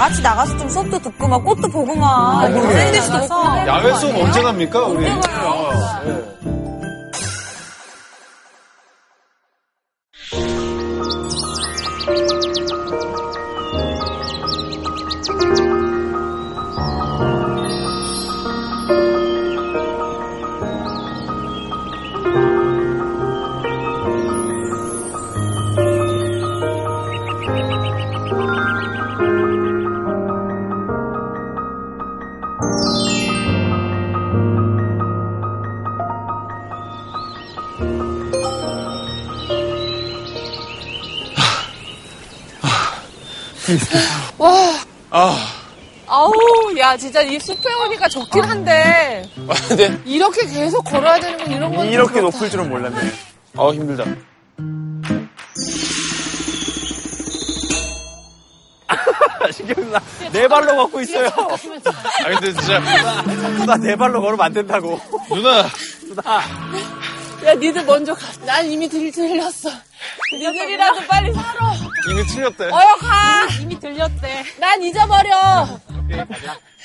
같이 나가서 좀 수업도 듣고 막 꽃도 보고 막 선생님들 씨도 보고. 야외 수업 언제 갑니까 우리? 와. 아우, 야, 진짜 이 숲에 오니까 좋긴 한데. 네. 이렇게 계속 걸어야 되는 건 이런 건. 이렇게 높을 줄은 몰랐네. 아우, 힘들다. 신경쓰나. 네 발로 걷고 있어요. 아, 근데 진짜. 누나, 네 발로 걸으면 안 된다고. 누나. 야, 니들 먼저 가. 난 이미 들렸어. 니들이라도 빨리 살아. 이미 틀렸대. 어여, 가. 이미 들렸대. 난 잊어버려.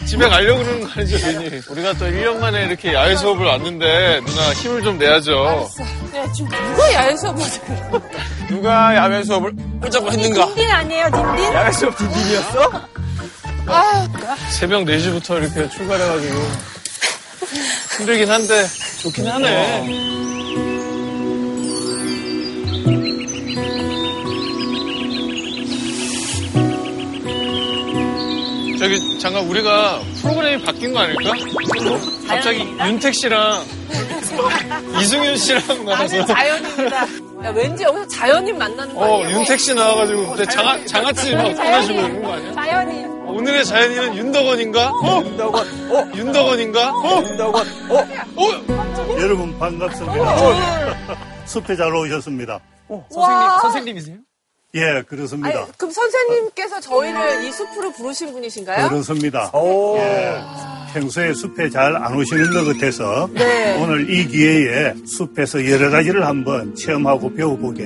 집에 가려고 그러는 거 아니죠, 괜히. 우리가 또 1년 만에 이렇게 야외 수업을 왔는데, 누나 힘을 좀 내야죠. 알았어. 야, 지금 누가 야외 수업을 하자. 누가 야외 수업을 하자고 했는가? 딘딘 아니에요, 딘딘? 야외 수업 딘딘이었어? 아유. 새벽 4시부터 이렇게 출발해가지고. 힘들긴 한데, 좋긴 하네. 저기 잠깐 우리가 프로그램이 바뀐 거 아닐까? 갑자기 윤택 씨랑 이승윤 씨랑 나와서 자연입니다. 야, 왠지 여기서 자연인 만나는 거 아니야? 윤택 씨 나와가지고 장아찌 막 꺼내주고 있는 거 아니야? 자연인. 오늘의 자연인은 윤덕원인가? 윤덕원. 윤덕원인가? 윤덕원. 여러분 반갑습니다. 숲에 잘 오셨습니다. 선생님이세요? 예, 그렇습니다. 아니, 그럼 선생님께서 저희를 이 숲으로 부르신 분이신가요? 그렇습니다. 예, 평소에 숲에 잘 안 오시는 것 같아서 네. 오늘 이 기회에 숲에서 여러 가지를 한번 체험하고 배워보게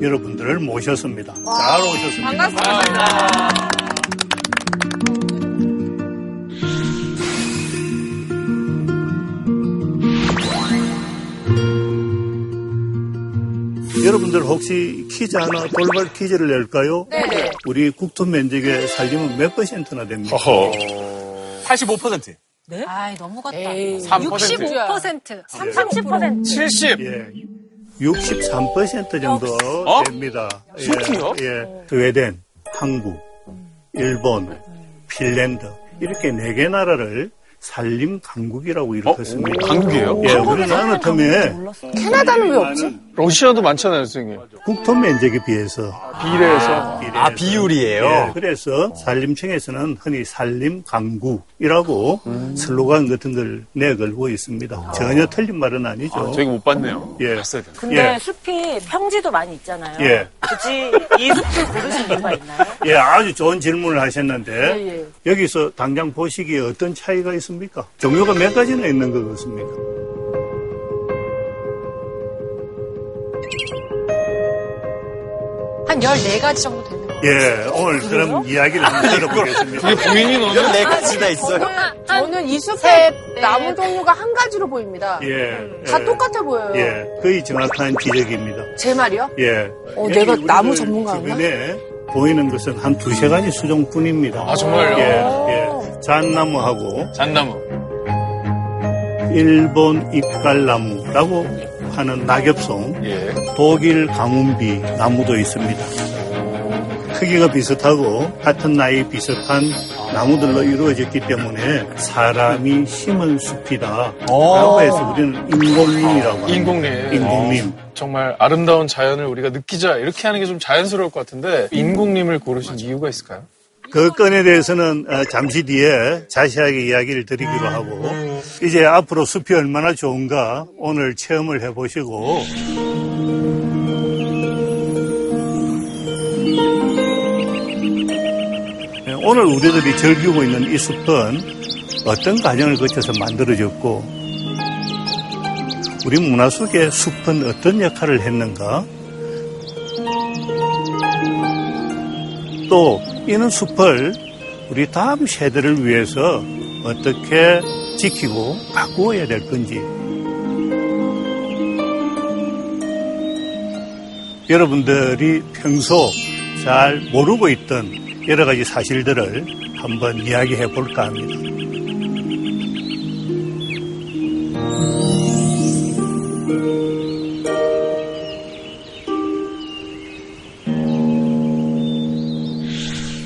여러분들을 모셨습니다. 잘 오셨습니다. 반갑습니다. 여러분들 혹시 퀴즈 하나, 돌발 퀴즈를 낼까요? 네. 우리 국토 면적의 살림은 몇 %나 됩니까? 85%. 네? 아이, 너무 같다. 65%. 30%. 70. 예. 63% 정도 됩니다. 숲이요? 예. 스웨덴, 한국, 일본, 핀란드. 이렇게 4개 나라를 산림 강국이라고 일컫습니다. 강국이에요? 예, 우리나라는 틈에. 캐나다는 왜 없지? 러시아도 많잖아요, 선생님. 국토 면적에 비해서. 비율이에요? 예, 그래서 산림청에서는 흔히 산림 강국이라고 슬로건 같은 걸 내걸고 있습니다. 전혀 틀린 말은 아니죠. 저기 못 봤네요. 예. 봤어야 되는데. 근데 숲이 평지도 많이 있잖아요. 예. 굳이 이 숲을 고르신 이유가 있나요? 예, 아주 좋은 질문을 하셨는데 여기서 당장 보시기에 어떤 차이가 있습니까? 종류가 몇 가지나 있는 것 같습니다. 한 14가지 정도 되는 것 같아요. 예, 오늘 그럼 이야기를 한번 들어보겠습니다. 그게 부인이 오늘 14가지나 있어요. 저는 이 숲에 나무 종류가 한 가지로 보입니다. 다 똑같아 보여요. 예, 거의 정확한 지적입니다. 제 말이요? 예. 내가 나무 전문가인가? 주변에 보이는 것은 한 2~3가지 수종뿐입니다. 아, 정말요? 예. 잣나무하고 일본 잎갈나무라고 하는 낙엽송, 독일 강운비 나무도 있습니다. 크기가 비슷하고 같은 나이 비슷한 나무들로 이루어졌기 때문에 사람이 심은 숲이다라고 해서 우리는 인공림이라고 합니다. 인공림. 정말 아름다운 자연을 우리가 느끼자 이렇게 하는 게 좀 자연스러울 것 같은데 인공림을 고르신 이유가 있을까요? 그 건에 대해서는 잠시 뒤에 자세하게 이야기를 드리기로 하고 이제 앞으로 숲이 얼마나 좋은가 오늘 체험을 해보시고 오늘 우리들이 즐기고 있는 이 숲은 어떤 과정을 거쳐서 만들어졌고 우리 문화 속에 숲은 어떤 역할을 했는가 또 이는 숲을 우리 다음 세대를 위해서 어떻게 지키고 바꾸어야 될 건지. 여러분들이 평소 잘 모르고 있던 여러 가지 사실들을 한번 이야기해 볼까 합니다.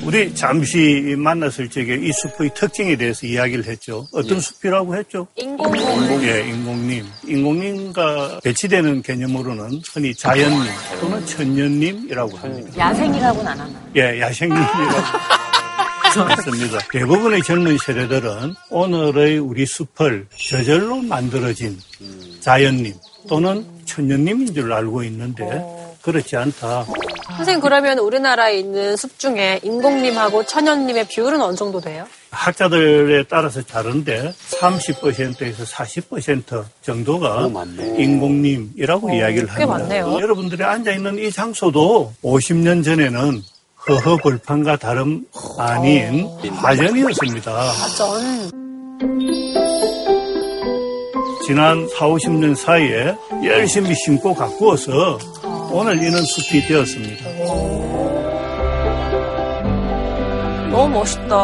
우리 잠시 만났을 적에 이 숲의 특징에 대해서 이야기를 했죠. 어떤 숲이라고 했죠? 인공림. 예, 인공림. 인공림과 배치되는 개념으로는 흔히 자연림 또는 천연림이라고 합니다. 야생이라고는 안 하나요? 예, 야생림이라고. 맞습니다. 대부분의 젊은 세대들은 오늘의 우리 숲을 저절로 만들어진 자연림 또는 천연림인 줄 알고 있는데 그렇지 않다. 선생님, 그러면 우리나라에 있는 숲 중에 인공림하고 천연림의 비율은 어느 정도 돼요? 학자들에 따라서 다른데 30%에서 40% 정도가 인공림이라고 이야기를 합니다. 꽤 많네요. 여러분들이 앉아있는 이 장소도 50년 전에는 허허 벌판과 다름 아닌 화전이었습니다. 화전. 지난 40~50년 사이에 열심히 심고 가꾸어서 오늘 이런 숲이 되었습니다. 너무 멋있다.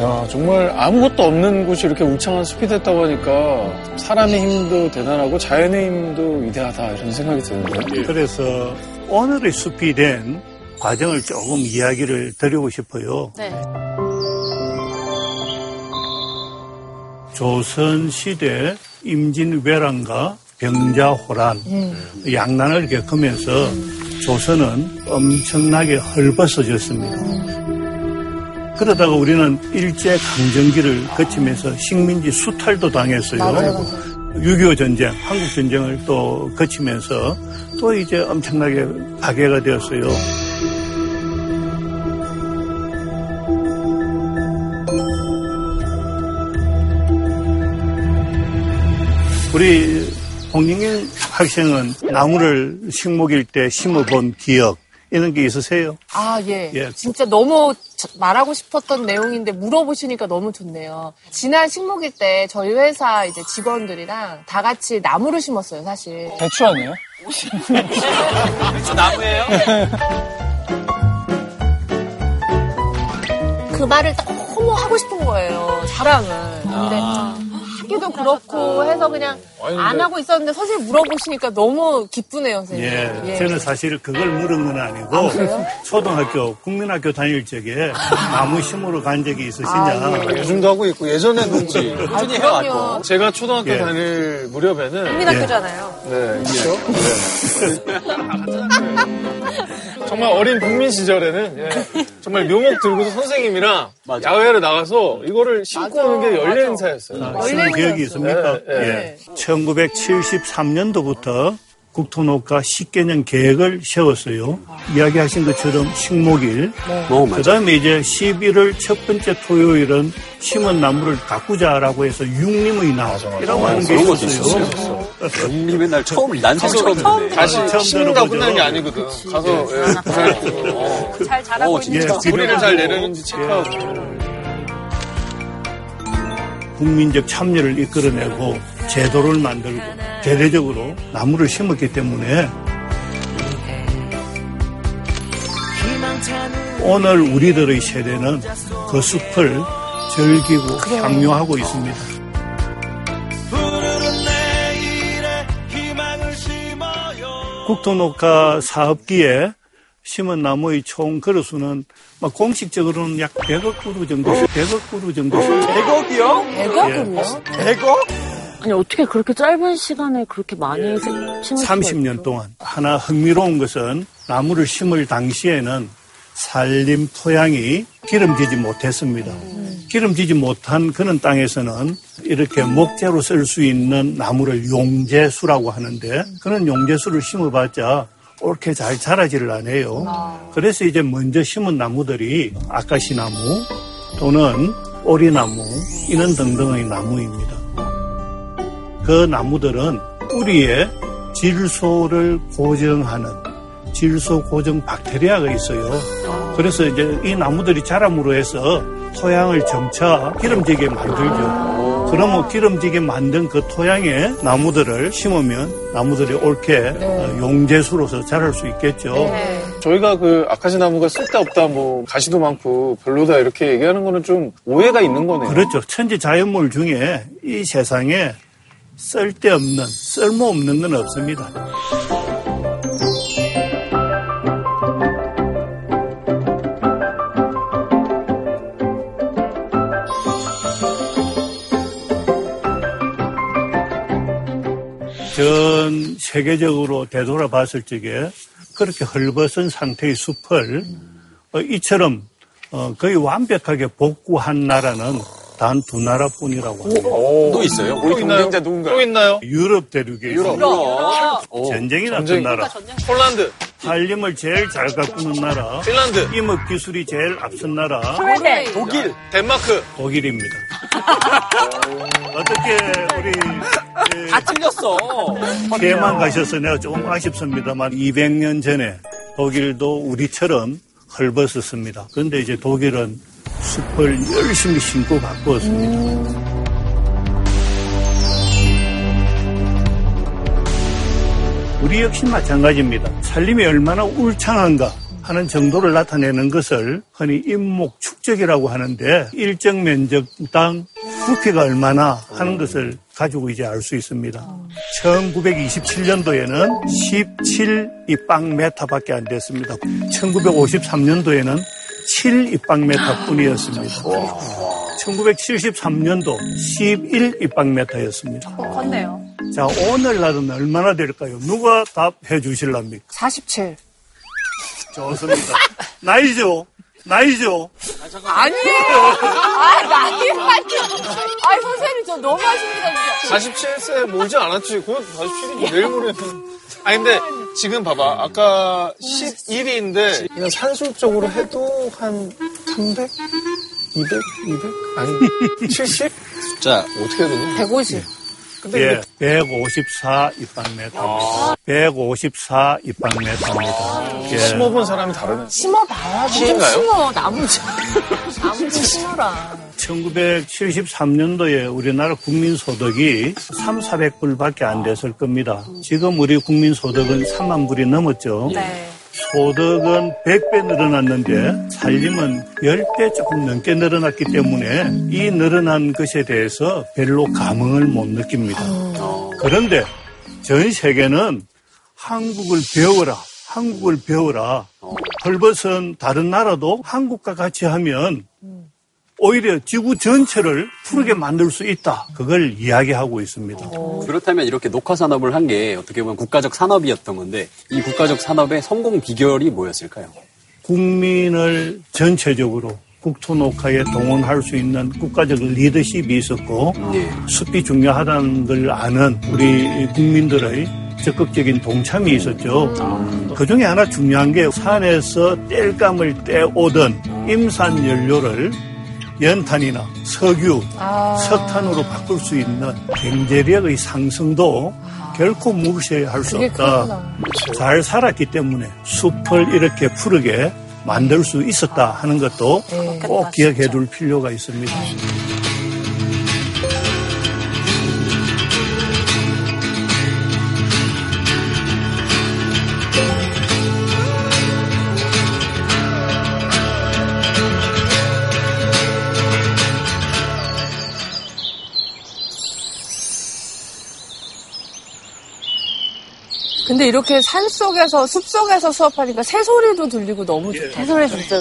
야, 정말 아무것도 없는 곳이 이렇게 울창한 숲이 됐다 보니까 사람의 힘도 대단하고 자연의 힘도 위대하다 이런 생각이 드는데. 그래서 오늘의 숲이 된 과정을 조금 이야기를 드리고 싶어요. 네. 조선시대 임진왜란과 병자호란, 양난을 겪으면서 조선은 엄청나게 헐벗어졌습니다. 그러다가 우리는 일제강점기를 거치면서 식민지 수탈도 당했어요. 맞아요. 6.25 전쟁, 한국전쟁을 또 거치면서 또 이제 엄청나게 파괴가 되었어요. 우리 홍영일 학생은 나무를 식목일 때 심어본 기억 이런 게 있으세요? 아, 예. 예. 진짜 너무 말하고 싶었던 내용인데 물어보시니까 너무 좋네요. 지난 식목일 때 저희 회사 이제 직원들이랑 다 같이 나무를 심었어요, 사실. 대추 아니에요? 대추 나무예요? 그 말을 너무 하고 싶은 거예요, 자랑을. 근데 하기도 그렇고 해서 그냥 안 하고 있었는데 선생님 물어보시니까 너무 기쁘네요, 선생님. 예, 저는 사실 그걸 물은 건 아니고 초등학교, 국민학교 다닐 적에 나무 심으러 간 적이 있으시냐. 요즘도 하고 있고 예전에는 꾸준히 해왔고. 제가 초등학교 다닐 무렵에는 국민학교잖아요. 네, 그렇죠. 정말 어린 국민 시절에는 정말 묘목 들고서 선생님이랑 야외로 나가서 이거를 심고 오는 게 연례 행사였어요. 심은 기억이 있습니까? 예. 1973년도부터 국토농가 10개년 계획을 세웠어요. 이야기하신 것처럼 식목일, 그 다음에 이제 11월 첫 번째 토요일은 심은 나무를 가꾸자라고 해서 육림의 날이라고 하는 게 있었어요. 육림의 날 처음 난생처럼 심으다 끝난 게 아니거든. 그치. 가서 잘 자라고 있는지 뿌리를 잘 내리는지 체크하고 국민적 참여를 이끌어내고 제도를 만들고 대대적으로 나무를 심었기 때문에 오늘 우리들의 세대는 그 숲을 즐기고 향유하고 있습니다. 국토농가 사업기에 심은 나무의 총 그루수는 막 공식적으로는 약 100억 그루 정도. 100억 그루 정도. 100억이요? 100억이요? 100억? 아니 어떻게 그렇게 짧은 시간에 그렇게 많이 심을 수가 30년 동안. 하나 흥미로운 것은 나무를 심을 당시에는 산림 토양이 기름지지 못했습니다. 기름지지 못한 그런 땅에서는 이렇게 목재로 쓸 수 있는 나무를 용재수라고 하는데 그런 용재수를 심어봤자 옳게 잘 자라지를 않아요. 그래서 이제 먼저 심은 나무들이 아카시나무 또는 오리나무 이런 등등의 나무입니다. 그 나무들은 뿌리에 질소를 고정하는 질소 고정 박테리아가 있어요. 그래서 이제 이 나무들이 자람으로 해서 토양을 점차 기름지게 만들죠. 그러면 기름지게 만든 그 토양에 나무들을 심으면 나무들이 옳게 용재수로서 자랄 수 있겠죠. 네. 저희가 그 아카시 나무가 쓸데없다, 뭐 가시도 많고 별로다 이렇게 얘기하는 거는 좀 오해가 있는 거네요. 그렇죠. 천지 자연물 중에 이 세상에 쓸데없는, 쓸모없는 건 없습니다. 전 세계적으로 되돌아봤을 적에 그렇게 헐벗은 상태의 숲을 이처럼 거의 완벽하게 복구한 나라는 단 두 나라뿐이라고 합니다. 또 있어요? 우리 경쟁자 누군가요? 또 있나요? 유럽 대륙에 유럽. 전쟁이 났던 나라. 폴란드. 한림을 제일 잘 가꾸는 나라. 핀란드. 임업 기술이 제일 앞선 나라. 스웨덴. 독일. 덴마크. 독일입니다. 어떻게 우리 다 틀렸어. 대만 가셔서 내가 조금 아쉽습니다만 200년 전에 독일도 우리처럼 헐벗었습니다. 그런데 이제 독일은 숲을 열심히 심고 가꾸었습니다. 우리 역시 마찬가지입니다. 산림이 얼마나 울창한가 하는 정도를 나타내는 것을 흔히 인목축적이라고 하는데 일정 면적당 부피가 얼마나 하는 것을 가지고 이제 알 수 있습니다. 1927년도에는 17입방메타밖에 안 됐습니다. 1953년도에는 7입방메타뿐이었습니다. 1973년도 11입방메타였습니다. 컸네요. 자, 오늘날은 얼마나 될까요? 누가 답해 주실랍니까? 47. 좋습니다. 나이죠? 아니에요, 선생님, 저 너무 아쉽니다, 진짜. 47세 모르지 않았지? 그건 47인데 내일 모레는. 아니, 근데 지금 봐봐. 아까 11인데, 그냥 산술적으로 해도 한 300? 200? 200? 아니, 70? 자, 어떻게 해야 되냐? 150. 네. 근데 154 입방메타. 154 입방메타입니다. 예. 심어본 사람이 다르네. 심어봐야지. 나무지 심어라. 1973년도에 우리나라 국민소득이 3,400불밖에 안 됐을 겁니다. 지금 우리 국민소득은 3만 불이 넘었죠. 네. 소득은 100배 늘어났는데 살림은 10배 조금 넘게 늘어났기 때문에 이 늘어난 것에 대해서 별로 감흥을 못 느낍니다. 그런데 전 세계는 한국을 배워라. 헐벗은 다른 나라도 한국과 같이 하면 오히려 지구 전체를 푸르게 만들 수 있다. 그걸 이야기하고 있습니다. 그렇다면 이렇게 녹화산업을 한 게 어떻게 보면 국가적 산업이었던 건데 이 국가적 산업의 성공 비결이 뭐였을까요? 국민을 전체적으로 국토녹화에 동원할 수 있는 국가적 리더십이 있었고 숲이 중요하다는 걸 아는 우리 국민들의 적극적인 동참이 있었죠. 그중에 하나 중요한 게 산에서 땔감을 떼오던 임산연료를 연탄이나 석유, 석탄으로 바꿀 수 있는 경제력의 상승도 결코 무시할 수 없다. 잘 살았기 때문에 숲을 이렇게 푸르게 만들 수 있었다 하는 것도 꼭 기억해둘 필요가 있습니다. 근데 이렇게 산속에서, 숲속에서 수업하니까 새소리도 들리고 너무 좋다. 새소리 진짜.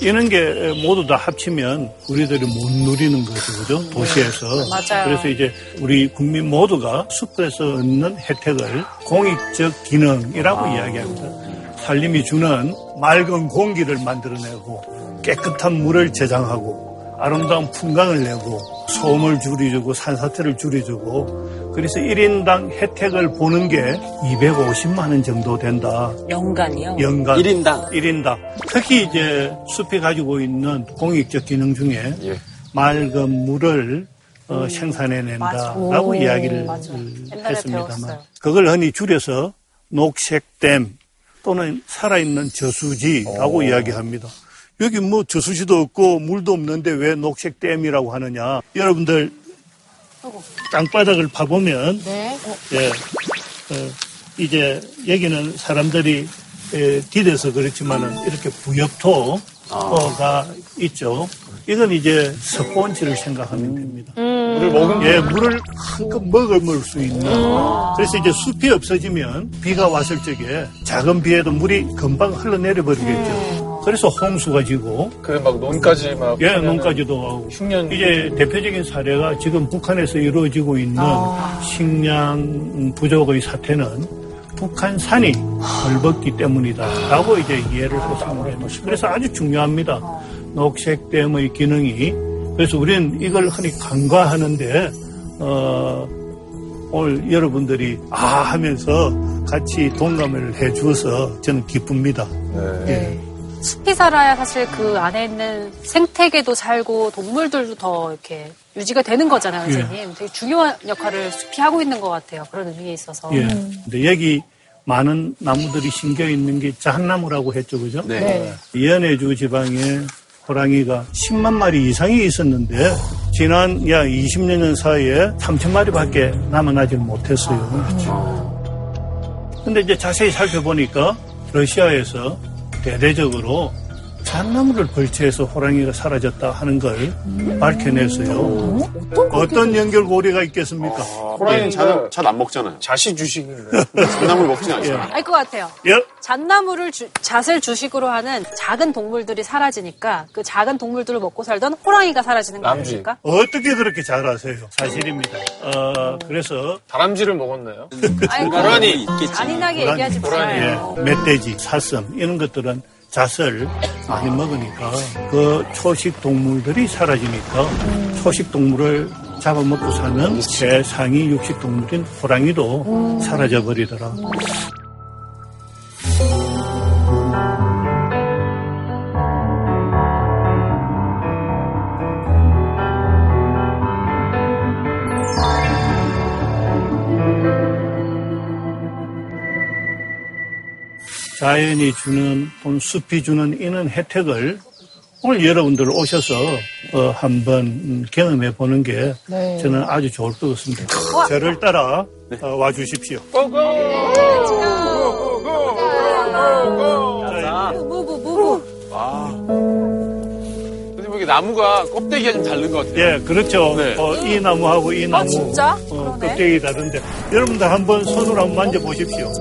이런 게 모두 다 합치면 우리들이 못 누리는 거죠, 그죠? 도시에서. 맞아요. 그래서 이제 우리 국민 모두가 숲에서 얻는 혜택을 공익적 기능이라고 이야기합니다. 산림이 주는 맑은 공기를 만들어내고 깨끗한 물을 저장하고 아름다운 풍광을 내고 소음을 줄여주고 산사태를 줄여주고 그래서 1인당 혜택을 보는 게 250만 원 정도 된다. 연간이요? 1인당. 특히 이제 숲이 가지고 있는 공익적 기능 중에 맑은 물을 생산해낸다라고 이야기를 했습니다만 배웠어요. 그걸 흔히 줄여서 녹색댐 또는 살아있는 저수지라고 이야기합니다. 여기 뭐 저수지도 없고 물도 없는데 왜 녹색댐이라고 하느냐. 여러분들 땅바닥을 파보면 네. 예, 이제 여기는 사람들이 디뎌서 그렇지만은 이렇게 부엽토가 있죠. 이건 이제 스폰지를 생각하면 됩니다. 물을 먹으면? 예, 물을 한껏 먹을 수 있는. 그래서 이제 숲이 없어지면 비가 왔을 적에 작은 비에도 물이 금방 흘러내려 버리겠죠. 그래서 홍수가 지고. 그래, 막 논까지 막. 예, 논까지도 가고. 흉년. 이제 대표적인 사례가 지금 북한에서 이루어지고 있는 식량 부족의 사태는 북한 산이 넓었기 때문이다라고 이제 이해를 해서 그래서 아주 중요합니다. 녹색댐의 기능이. 그래서 우리는 이걸 흔히 간과하는데 오늘 여러분들이 아 하면서 같이 동감을 해주어서 저는 기쁩니다. 네. 예. 숲이 살아야 사실 그 안에 있는 생태계도 살고 동물들도 더 이렇게 유지가 되는 거잖아요, 선생님. 예. 되게 중요한 역할을 숲이 하고 있는 것 같아요. 그런 의미에 있어서. 예. 근데 여기 많은 나무들이 심겨 있는 게 잣나무라고 했죠, 그죠? 네. 연해주 지방에 호랑이가 10만 마리 이상이 있었는데 지난 약 20년 사이에 3천 마리밖에 남아나지 못했어요. 그렇죠. 근데 이제 자세히 살펴보니까 러시아에서 대대적으로 잣나무를 벌채해서 호랑이가 사라졌다 하는 걸 밝혀냈어요. 어떤 연결고리가 있겠습니까? 호랑이는 잘 안 먹잖아요. 잣이 주식인데 잣나무를 먹진 않잖아요. 알 것 같아요. 예? 잣나무를 잣을 주식으로 하는 작은 동물들이 사라지니까 그 작은 동물들을 먹고 살던 호랑이가 사라지는 거 아닙니까? 어떻게 그렇게 잘 아세요? 사실입니다. 그래서 다람쥐를 먹었나요? 호랑이 있겠지. 잔인하게 얘기하지 마세요. 예. 멧돼지, 사슴 이런 것들은 잣을 많이 먹으니까 그 초식 동물들이 사라지니까 초식 동물을 잡아먹고 사는 최상위 육식 동물인 호랑이도 사라져버리더라. 자연이 주는 또는 숲이 주는 이런 혜택을 오늘 여러분들 오셔서 한번 경험해 보는 게 네. 저는 아주 좋을 것 같습니다. 저를 따라 네. 와 주십시오. 고고! 고고! 여기 나무가 껍데기가 좀 다른 것 같아요. 예, 그렇죠. 네. 이 나무하고 이 나무 진짜? 껍데기 다른데 여러분들 한번 손으로 한번 만져보십시오.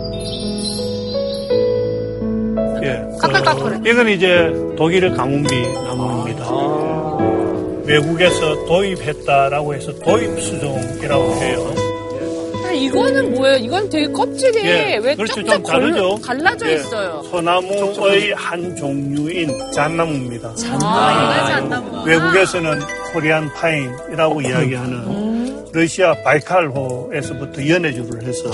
예, 이건 이제 독일의 강운비 나무입니다. 외국에서 도입했다라고 해서 도입 수종이라고 해요. 이거는 뭐예요? 이건 되게 껍질이 예, 왜 그렇죠, 쫙쫙 갈라져 예, 있어요. 소나무의 한 종류인 잣나무입니다. 잣나무. 외국에서는 코리안 파인이라고 이야기하는 러시아 바이칼호에서부터 연해주를 해서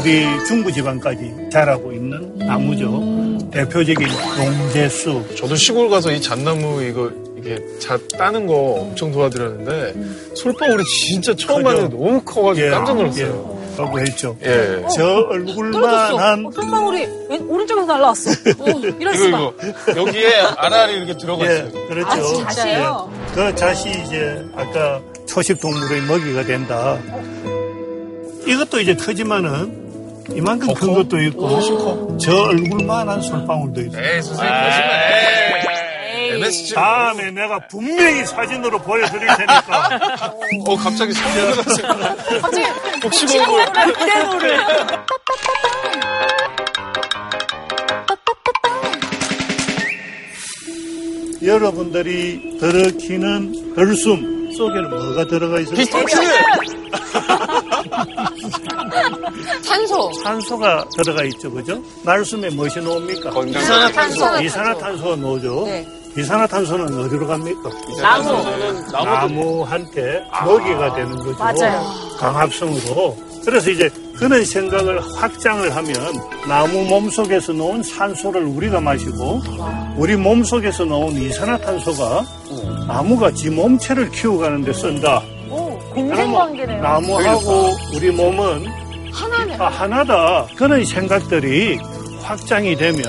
우리 중부지방까지 자라고 있는 나무죠. 대표적인 용재수. 저도 시골 가서 이 잣나무 이거 이게 잣 따는 거 엄청 도와드렸는데 솔방울이 진짜 처음 봤는데 너무 커가지고 예, 깜짝 놀랐어요. 라고 했죠. 예. 저 얼굴만한 솔방울이 오른쪽에서 날라왔어. 이럴 수가. 여기에 알알이 이렇게 들어갔어요. 예, 그렇죠. 아, 잣이에요. 예. 그 잣이 이제 아까 초식 동물의 먹이가 된다. 이것도 이제 크지만은. 이만큼 큰 것도 있고 저 얼굴만한 솔방울도 있어요. 에이 선생님 거짓말. 다음에 내가 분명히 사진으로 보여드릴 테니까. 갑자기 소리가 났어요. 갑자기 복식으로 그대로를. 여러분들이 들으키는 들숨 속에는 뭐가 들어가 있을까요? 산소. 산소가 들어가 있죠, 그죠? 날숨에 무엇이 나옵니까? 이산화탄소. 이산화탄소가 나오죠. 네. 이산화탄소는 어디로 갑니까? 나무한테 먹이가 되는 거죠. 맞아요. 강합성으로. 그래서 이제 그런 생각을 확장을 하면 나무 몸속에서 나온 산소를 우리가 마시고 우리 몸속에서 나온 이산화탄소가 나무가 지 몸체를 키워가는 데 쓴다. 공생관계네요. 나무하고 우리 몸은 하나다. 그런 생각들이 확장이 되면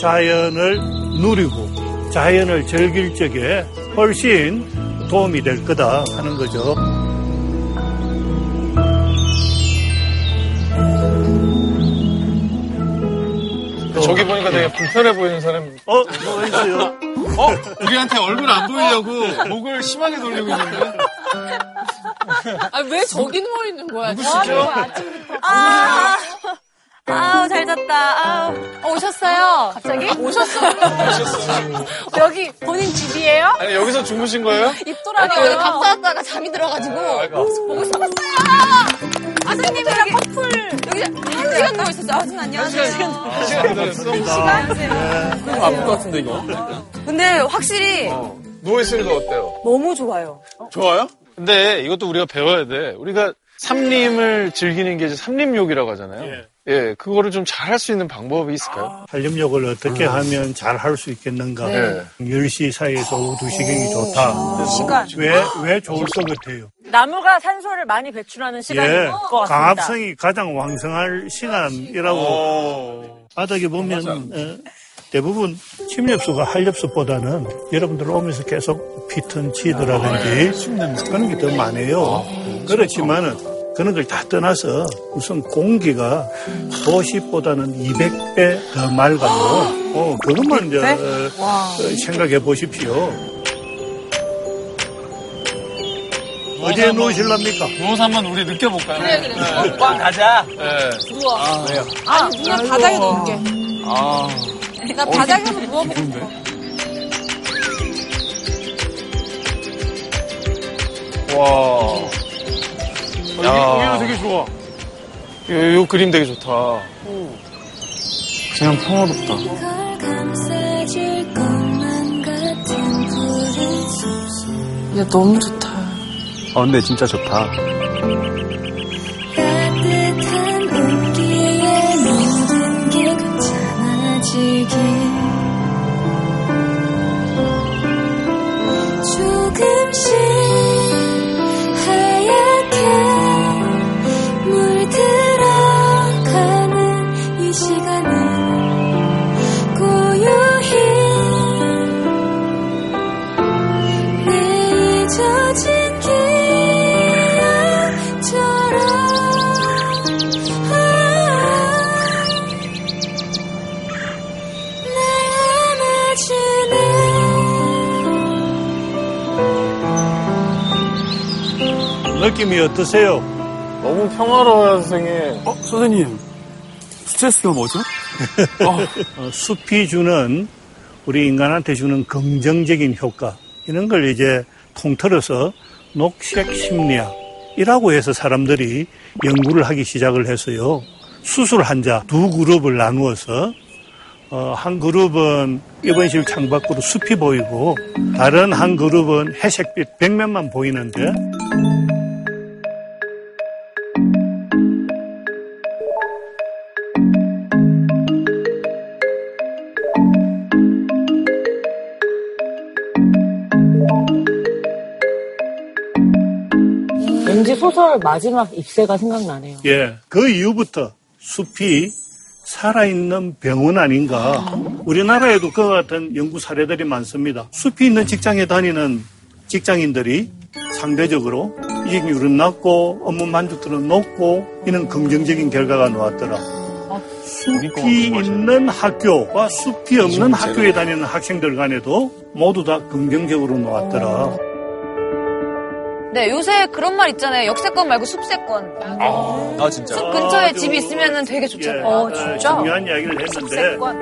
자연을 누리고 자연을 즐길 적에 훨씬 도움이 될 거다 하는 거죠. 저기 보니까 되게 불편해 보이는 사람이. 뭐 있어요? 우리한테 얼굴 안 보이려고 목을 심하게 돌리고 있는데. 아, 왜 저기 누워 있는 거야? 누구시죠? 아우, 잘 잤다. 아우. 오셨어요? 갑자기? 오셨어요. 여기 본인 집이에요? 아니, 여기서 주무신 거예요? 입돌아가요. 감싸다가 잠이 들어가지고. 보고 싶었어요! 아드님이랑 커플. 여기 한 시간 누워있었어요. 아드님 안녕하세요. 한 시간 누워있었어? 그럼 아플 것 같은데, 이거. 근데 확실히. 누워있으니까 어때요? 너무 좋아요. 좋아요? 근데 이것도 우리가 배워야 돼. 우리가 삼림을 즐기는 게 이제 삼림욕이라고 하잖아요. 예, 그거를 좀 잘할 수 있는 방법이 있을까요? 삼림욕을 어떻게 하면 잘할 수 있겠는가? 10시 사이에서 오후 2시경이 좋다. 시간. 왜 좋을 것 같아요? 나무가 산소를 많이 배출하는 시간인 것 같습니다. 광합성이 가장 왕성할 시간이라고. 바닥에 보면 대부분 침엽수가 한엽수보다는 여러분들 오면서 계속 피톤치드라든지 그런 게 더 많아요. 그렇지만은 그런 걸 다 떠나서 우선 공기가 도시보다는 200배 더 맑아요. 그것만 이제 생각해 보십시오. 어디에 누우실랍니까? 누워서 한번 우리 느껴볼까요? 그래. 꽝 가자. 누워. 아니, 누가 바닥에 누울게. 나 바닥에서 누워보고 싶어. 와. 여기 되게 좋아. 요 그림 되게 좋다. 그냥 평화롭다. 야, 너무 좋다. 근데 진짜 좋다. 느낌이 어떠세요? 너무 평화로워요, 선생님. 선생님, 스트레스가 뭐죠? 숲이 주는, 우리 인간한테 주는 긍정적인 효과, 이런 걸 이제 통틀어서 녹색 심리학이라고 해서 사람들이 연구를 하기 시작을 했어요. 수술 환자 두 그룹을 나누어서 한 그룹은 입원실 창밖으로 숲이 보이고 다른 한 그룹은 회색빛 벽면만 보이는데 소설 마지막 입세가 생각나네요. 그 이후부터 숲이 살아있는 병원 아닌가. 우리나라에도 그와 같은 연구 사례들이 많습니다. 숲이 있는 직장에 다니는 직장인들이 상대적으로 이익률은 낮고 업무 만족도는 높고 이런 긍정적인 결과가 나왔더라. 숲이 있는 학교와 숲이 없는 학교에 다니는 학생들 간에도 모두 다 긍정적으로 나왔더라. 네, 요새 그런 말 있잖아요. 역세권 말고 숲세권. 진짜. 숲 근처에 집이 있으면 되게 좋잖아요. 진짜? 중요한 이야기를 했는데. 숲세권.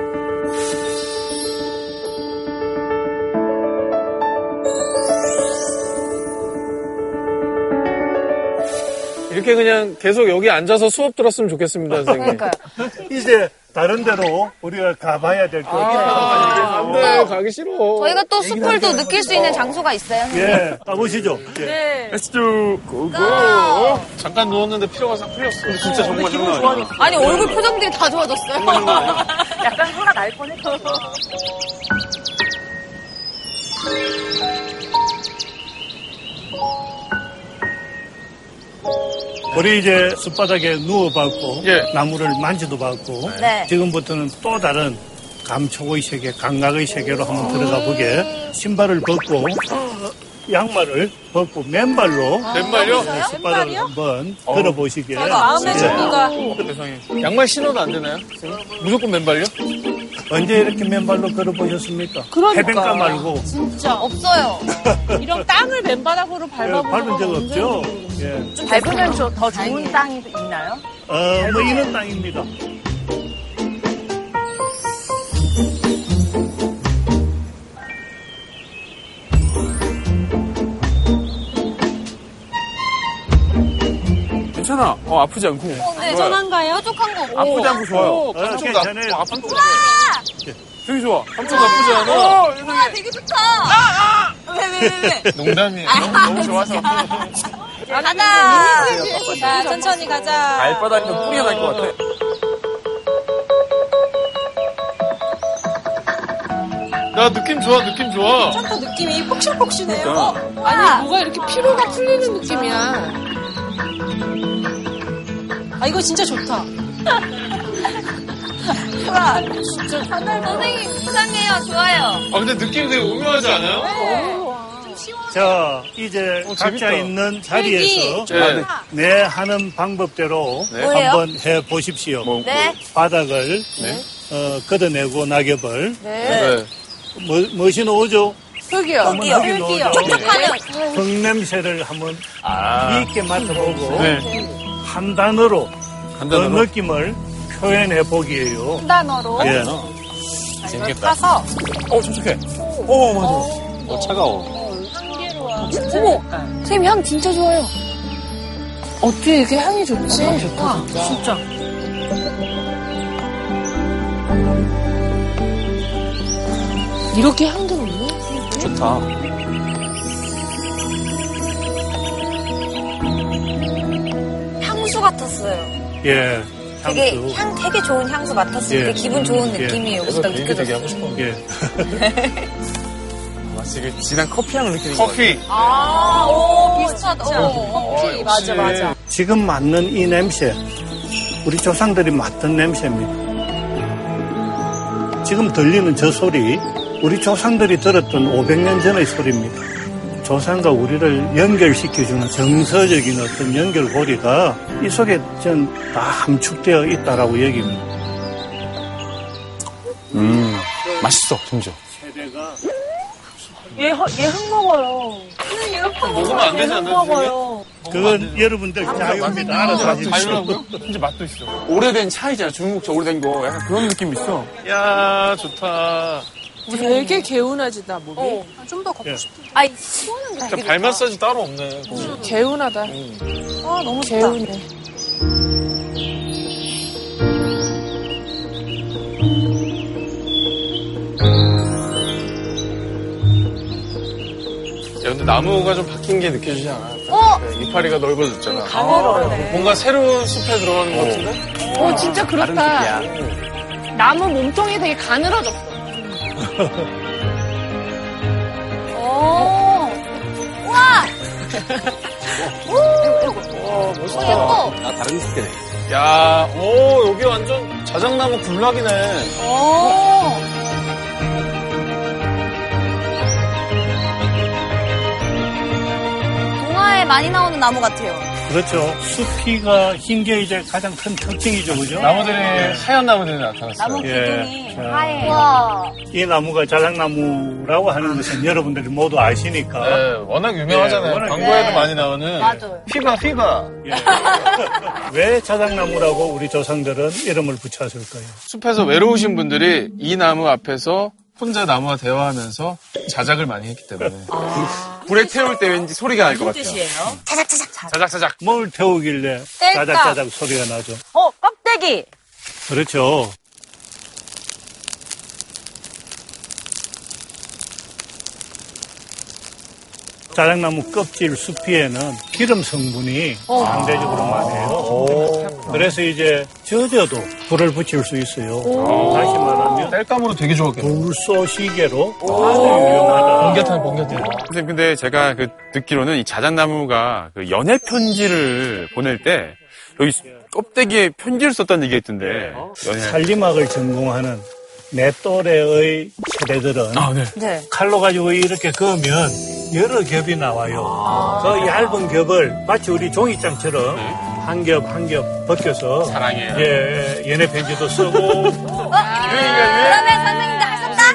이렇게 그냥 계속 여기 앉아서 수업 들었으면 좋겠습니다, 선생님. 그러니까요. 이제 다른 데로 우리가 가봐야 될 것 같아요. 안 돼, 가기 싫어. 저희가 또 숲을 또 느낄 수 있는 장소가 있어요. 가보시죠. Let's do go. 잠깐 누웠는데 피로가 싹 풀렸어. 근데 진짜 정말 기분 좋아졌어. 아니, 얼굴 표정들이 다 좋아졌어요. 약간 화가 날 뻔했어. 우리 이제 숲바닥에 누워봤고 나무를 만지도 봤고 지금부터는 또 다른 감촉의 세계, 감각의 세계로 한번 들어가 보게. 신발을 벗고 양말을 벗고 맨발로 맨발요? 신발을 한번 걸어보시게. 마음의 정리가. 양말 신어도 안 되나요? 무조건 맨발요? 언제 이렇게 맨발로 걸어보셨습니까? 그러니까. 해변가 말고. 진짜 없어요. 이런 땅을 맨바닥으로 밟아보는 밟은 적 없죠? 예. 좀 밟으면 더 좋은 땅이 있나요? 뭐 이런 땅입니다. 괜찮아. 아프지 않고. 네, 전한가요? 뾰족한 거고. 아프지 않고 좋아요. 괜찮아요. 아픈 거. 되게 좋아. 엄청 나쁘지 않아. 우와, 되게 좋다. 왜. 농담이에요. 너무 좋아서. 가자. 천천히 가자. 발바닥에 뿌리가 날 것 같아. 야, 느낌 좋아. 괜찮다, 느낌이. 폭신폭신해요. 그러니까. 아니, 뭐가 이렇게 피로가 풀리는 느낌이야. 아, 이거 진짜 좋다. 와, 진짜. 다들 선생님, 이상해요. 좋아요. 근데 느낌이 되게 오묘하지 않아요? 네. 좀 시원해. 자, 이제 각자 있는 자리에서 네, 하는 방법대로 한번 해보십시오. 네. 바닥을 걷어내고 낙엽을. 네. 무엇이 나오죠? 흙이요. 촉촉하는 흙냄새를 한번 깊게 맡아보고. 한 단어로 그 느낌을 표현해 보기에요. 한 단어로? 예. 재밌겠다. 타서. 촉촉해. 맞아. 차가워. 향기로워. 진짜. 선생님, 향 진짜 좋아요. 어떻게 이렇게 향이 좋지? 향 좋다. 진짜. 이렇게 향도 없네? 좋다. 향수 같았어요. 예. 향수. 되게 좋은 향수 맡았을 때 기분 좋은 느낌이 여기서 딱 느껴졌어요. 마치 그 진한 커피 향을 느끼는 것 같아요. 비슷하다. 커피. 맞아. 지금 맡는 이 냄새, 우리 조상들이 맡은 냄새입니다. 지금 들리는 저 소리, 우리 조상들이 들었던 500년 전의 소리입니다. 조상과 우리를 연결시켜주는 정서적인 어떤 연결고리가 이 속에 전 다 함축되어 있다라고 여깁니다. 맛있어, 진짜. 얘 흙 먹어요. 먹으면 안 되지 않나요? 그건 여러분들 자유입니다. 알아서 하십시오. 진짜 맛도 있어. 오래된 차이잖아, 중국차 오래된 거. 약간 그런 느낌 있어. 이야, 좋다. 되게 개운하지다, 몸이. 좀 더 걷고 싶은데. 시원한 게. 발 마사지 따로 없네. 개운하다. 너무 개운해. 야, 근데 나무가 좀 바뀐 게 느껴지지 않아? 이파리가 넓어졌잖아. 가늘어네. 뭔가 새로운 숲에 들어가는 것 같은데? 진짜 그렇다. 나무 몸통이 되게 가늘어졌어. 우와! 멋있다. 예뻐. 다른 스킬이네. 야, 여기 완전 자작나무 군락이네. 동화에 많이 나오는 나무 같아요. 그렇죠. 숲이가 흰 게 이제 가장 큰 특징이죠, 그죠? 나무들이, 하얀 나무들이 나타났어요. 나무 기둥이 하얘요. 와. 이 나무가 자작나무라고 하는 것은 여러분들이 모두 아시니까. 워낙 유명하잖아요. 광고에도 많이 나오는. 맞아요. 피바. 왜 자작나무라고 우리 조상들은 이름을 붙였을까요? 숲에서 외로우신 분들이 이 나무 앞에서 혼자 나무와 대화하면서 자작을 많이 했기 때문에. 불에 태울 때 왠지 소리가 날 것 같아요. 무슨 뜻이에요? 자작자작. 뭘 태우길래 자작자작 소리가 나죠? 껍데기. 그렇죠. 자작나무 껍질 수피에는 기름 성분이 상대적으로 많아요. 그래서 이제 젖어도 불을 붙일 수 있어요. 다시 말하면 땔감으로 되게 좋았겠네요. 불쏘시개로 아주 유용하다. 번개탄. 선생님, 근데 제가 그 듣기로는 이 자작나무가 그 연애 편지를 보낼 때 여기 껍데기에 편지를 썼다는 얘기가 있던데. 살림학을 전공하는 내 또래의 세대들은 칼로 가지고 이렇게 그으면 여러 겹이 나와요. 그 얇은 겹을 마치 우리 종이장처럼 한 겹 한 겹 벗겨서 사랑해요. 예, 얘네 편지도 쓰고. 그러면 선생님도 하셨다?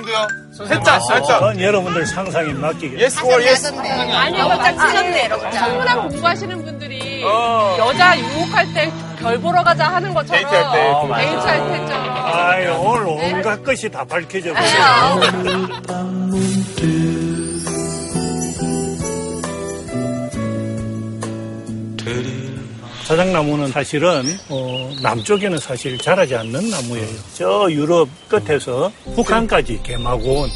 했다, 했다. 그건 여러분들 상상에 맡기게. 예스 월 예스. 아니요, 짝짓는데 청문회 공부하시는 분들이 여자 유혹할 때 별 보러 가자 하는 것처럼 데이트할 때, 아유, 오늘 온갖 것이 다 밝혀져 버렸어요. 자작나무는 사실은 남쪽에는 사실 자라지 않는 나무예요. 저 유럽 끝에서 북한까지 개마고온,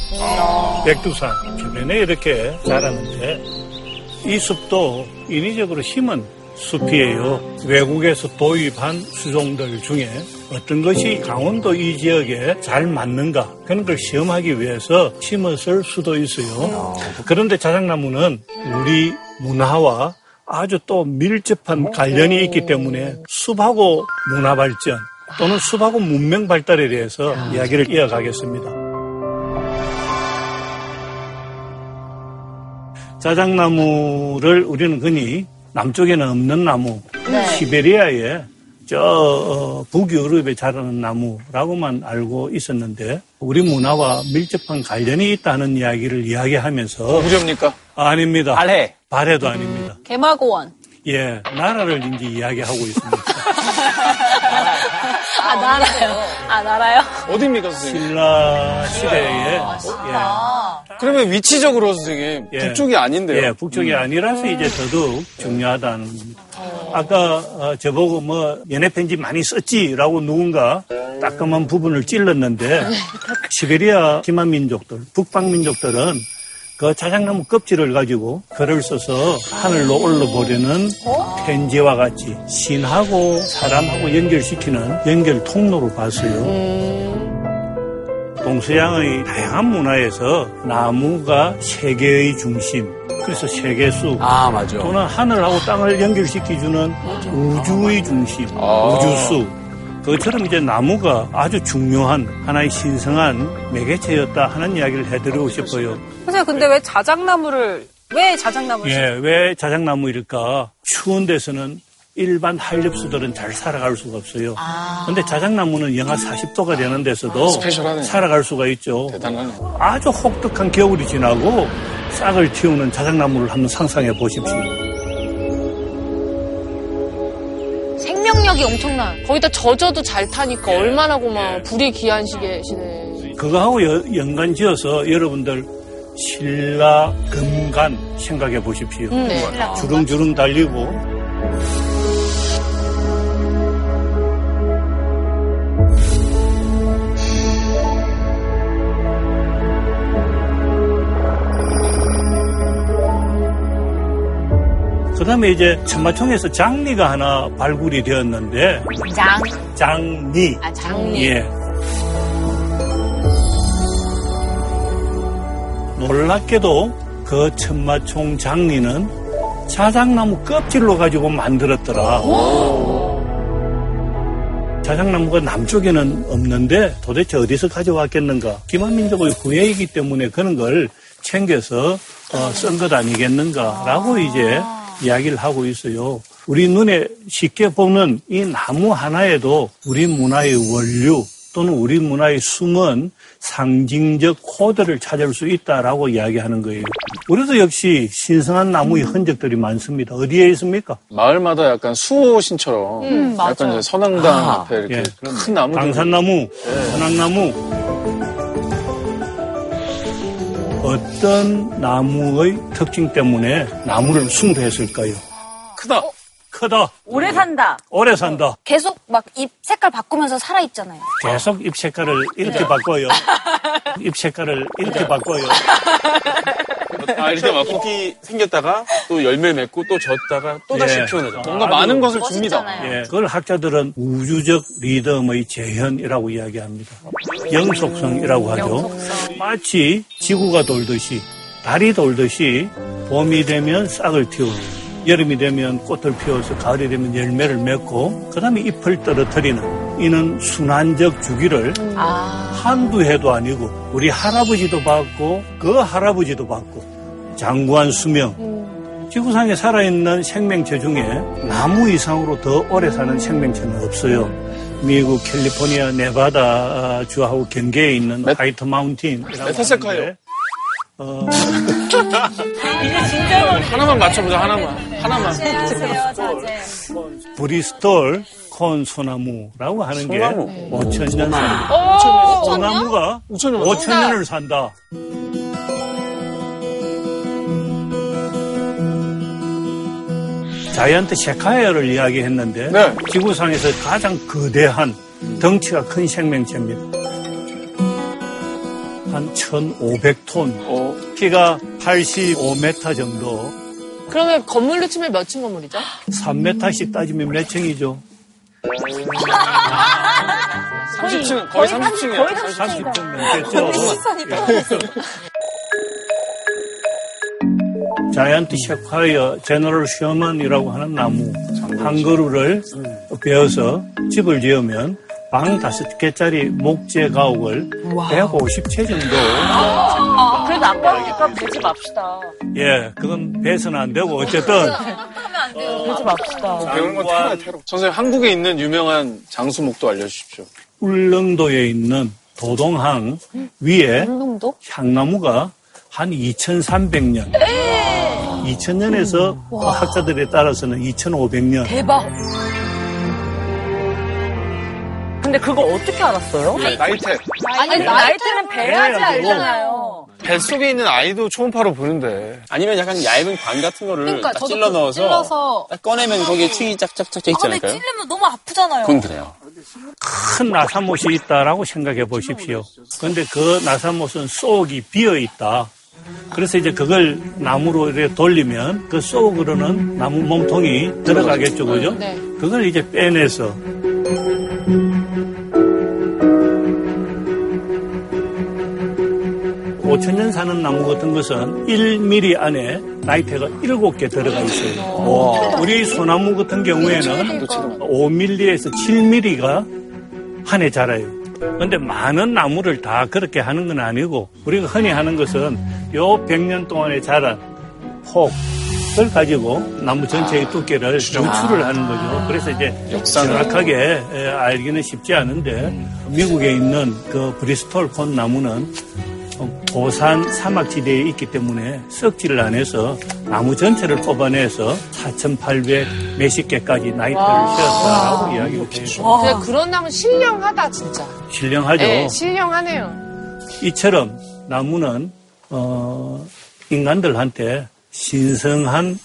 백두산 주변에 이렇게 자라는데 이 숲도 인위적으로 심은 숲이에요. 외국에서 도입한 수종들 중에 어떤 것이 강원도 이 지역에 잘 맞는가 그런 걸 시험하기 위해서 심었을 수도 있어요. 그런데 자작나무는 우리 문화와 아주 또 밀접한 관련이 있기 때문에 숲하고 문화 발전 또는 숲하고 문명 발달에 대해서 이야기를 이어가겠습니다. 자작나무를 우리는 흔히 남쪽에는 없는 나무, 시베리아의 저 북유럽에 자라는 나무라고만 알고 있었는데 우리 문화와 밀접한 관련이 있다는 이야기를 이야기하면서 무조입니까? 아닙니다. 발해. 발해도 아닙니다. 개마고원. 예, 나라를 이제 이야기하고 있습니다. 아, 나라요? 아, 나라요? 어디입니까, 선생님? 신라 시대에. 아, 예. 그러면 위치적으로 선생님, 예. 북쪽이 아닌데요? 예, 북쪽이 아니라서 이제 더더욱 중요하다는 겁니다. 아까 저보고 뭐 연애 편지 많이 썼지라고 누군가 따끔한 부분을 찔렀는데 시베리아 지만민족들, 북방민족들은 그 자작나무 껍질을 가지고 글을 써서 하늘로 올라보려는 편지와 같이 신하고 사람하고 연결시키는 연결 통로로 봤어요. 동서양의 다양한 문화에서 나무가 세계의 중심, 그래서 세계수, 또는 하늘하고 땅을 연결시켜주는 우주의 중심, 우주수. 그처럼 이제 나무가 아주 중요한 하나의 신성한 매개체였다 하는 이야기를 해드리고 싶어요. 선생님, 근데 왜 자작나무를? 예, 왜 자작나무일까? 추운 데서는 일반 한렵수들은 잘 살아갈 수가 없어요. 근데 자작나무는 영하 40도가 되는 데서도 스페셜하네. 살아갈 수가 있죠. 대단하네. 아주 혹독한 겨울이 지나고 싹을 틔우는 자작나무를 한번 상상해 보십시오. 생명력이 엄청나. 거기다 젖어도 잘 타니까 얼마나 고마워. 불이 귀한 시계시네. 그거하고 연관 지어서 여러분들 신라 금간 생각해 보십시오. 주릉주릉 달리고. 그다음에 이제 천마총에서 장리가 하나 발굴이 되었는데 장리. 아, 장리. 예. 놀랍게도 그 천마총 장리는 자작나무 껍질로 가지고 만들었더라. 자작나무가 남쪽에는 없는데 도대체 어디서 가져왔겠는가? 기만민족의 후예이기 때문에 그런 걸 챙겨서 쓴 것 아니겠는가라고 이제 이야기를 하고 있어요. 우리 눈에 쉽게 보는 이 나무 하나에도 우리 문화의 원류 또는 우리 문화의 숨은 상징적 코드를 찾을 수 있다라고 이야기하는 거예요. 우리도 역시 신성한 나무의 흔적들이 많습니다. 어디에 있습니까? 마을마다 약간 수호신처럼 약간 이제 선앙당 앞에 이렇게 큰 나무들. 당산나무, 선앙나무. 어떤 나무의 특징 때문에 나무를 숭배했을까요? 크다. 크다. 오래 산다. 오래 산다. 계속 막 잎 색깔 바꾸면서 살아있잖아요. 계속 잎 색깔을 이렇게 바꿔요. 잎 색깔을 이렇게 바꿔요. 아, 이렇게 막 꽃이 생겼다가 또 열매 맺고 또 졌다가 또 다시 피어나죠. 뭔가 많은 것을 줍니다. 예, 그걸 학자들은 우주적 리듬의 재현이라고 이야기합니다. 영속성이라고 하죠. 영속성. 마치 지구가 돌듯이, 달이 돌듯이 봄이 되면 싹을 틔우고 여름이 되면 꽃을 피워서 가을이 되면 열매를 맺고 그 다음에 잎을 떨어뜨리는 이는 순환적 주기를 한두 해도 아니고 우리 할아버지도 받고 그 할아버지도 받고 장구한 수명 지구상에 살아있는 생명체 중에 나무 이상으로 더 오래 사는 생명체는 없어요. 미국 캘리포니아 네바다 주하고 경계에 있는 화이트 마운틴 메타세카요. 하나만 맞춰보자. 하나만. 브리스톨 콘 소나무라고 하는 소나무. 게 5,000년 산다. 소나무가 5,000년을 산다. 자이언트 세카이아를 이야기했는데 네. 지구상에서 가장 거대한 덩치가 큰 생명체입니다. 한 1,500톤, 키가 85m 정도. 그러면 건물로 치면 몇 층 건물이죠? 3m씩 따지면 몇 층이죠? 30층, 거의 30층이에요. 거의 30층 넘겠죠. 자이언트 셰콰이어 제너럴 셔먼이라고 하는 나무 한 그루를 베어서 집을 지으면 방 5개짜리 목재 가옥을 150채 정도. 그래도 아까우니까 베지 맙시다. 예, 그건 베서는 안 되고, 어쨌든. 하면 안 돼요. 베지 맙시다. 배우는 건 테러. 선생님, 한국에 있는 유명한 장수목도 알려주십시오. 울릉도에 있는 도동항 위에 울릉도? 향나무가 한 2,300년. 2,000년에서 학자들에 따라서는 2,500년. 대박. 근데 그거 어떻게 알았어요? 네, 나이테. 아니, 나이테는 배야지 알잖아요. 배 속에 있는 아이도 초음파로 보는데. 아니면 약간 얇은 관 같은 거를 그러니까, 딱 찔러 넣어서 딱 꺼내면 거기에 층이 쫙쫙쫙 있지 않을까요? 근데 찔리면 너무 아프잖아요. 그건 그래요. 큰 나사못이 있다라고 생각해 보십시오. 근데 그 나사못은 속이 비어 있다. 그래서 이제 그걸 나무로 이렇게 돌리면 그 속으로는 나무 몸통이 들어가겠죠, 그죠? 네. 그걸 이제 빼내서. 천년 사는 나무 같은 것은 1mm 안에 나이테가 7개 들어가 있어요. 우리 소나무 같은 경우에는 5mm에서 7mm가 한 해 자라요. 그런데 많은 나무를 다 그렇게 하는 건 아니고 우리가 흔히 하는 것은 요 100년 동안에 자란 폭을 가지고 나무 전체의 두께를 유추를 하는 거죠. 그래서 이제 정확하게 알기는 쉽지 않은데 미국에 있는 그 브리스톨 콘 나무는 고산 사막지대에 있기 때문에 썩지를 안 해서 나무 전체를 뽑아내서 4,800 몇십 개까지 나이테를 세웠다라고 이야기를 해요. 그런 나무 신령하다 진짜. 신령하죠. 네, 신령하네요. 이처럼 나무는 인간들한테 신성한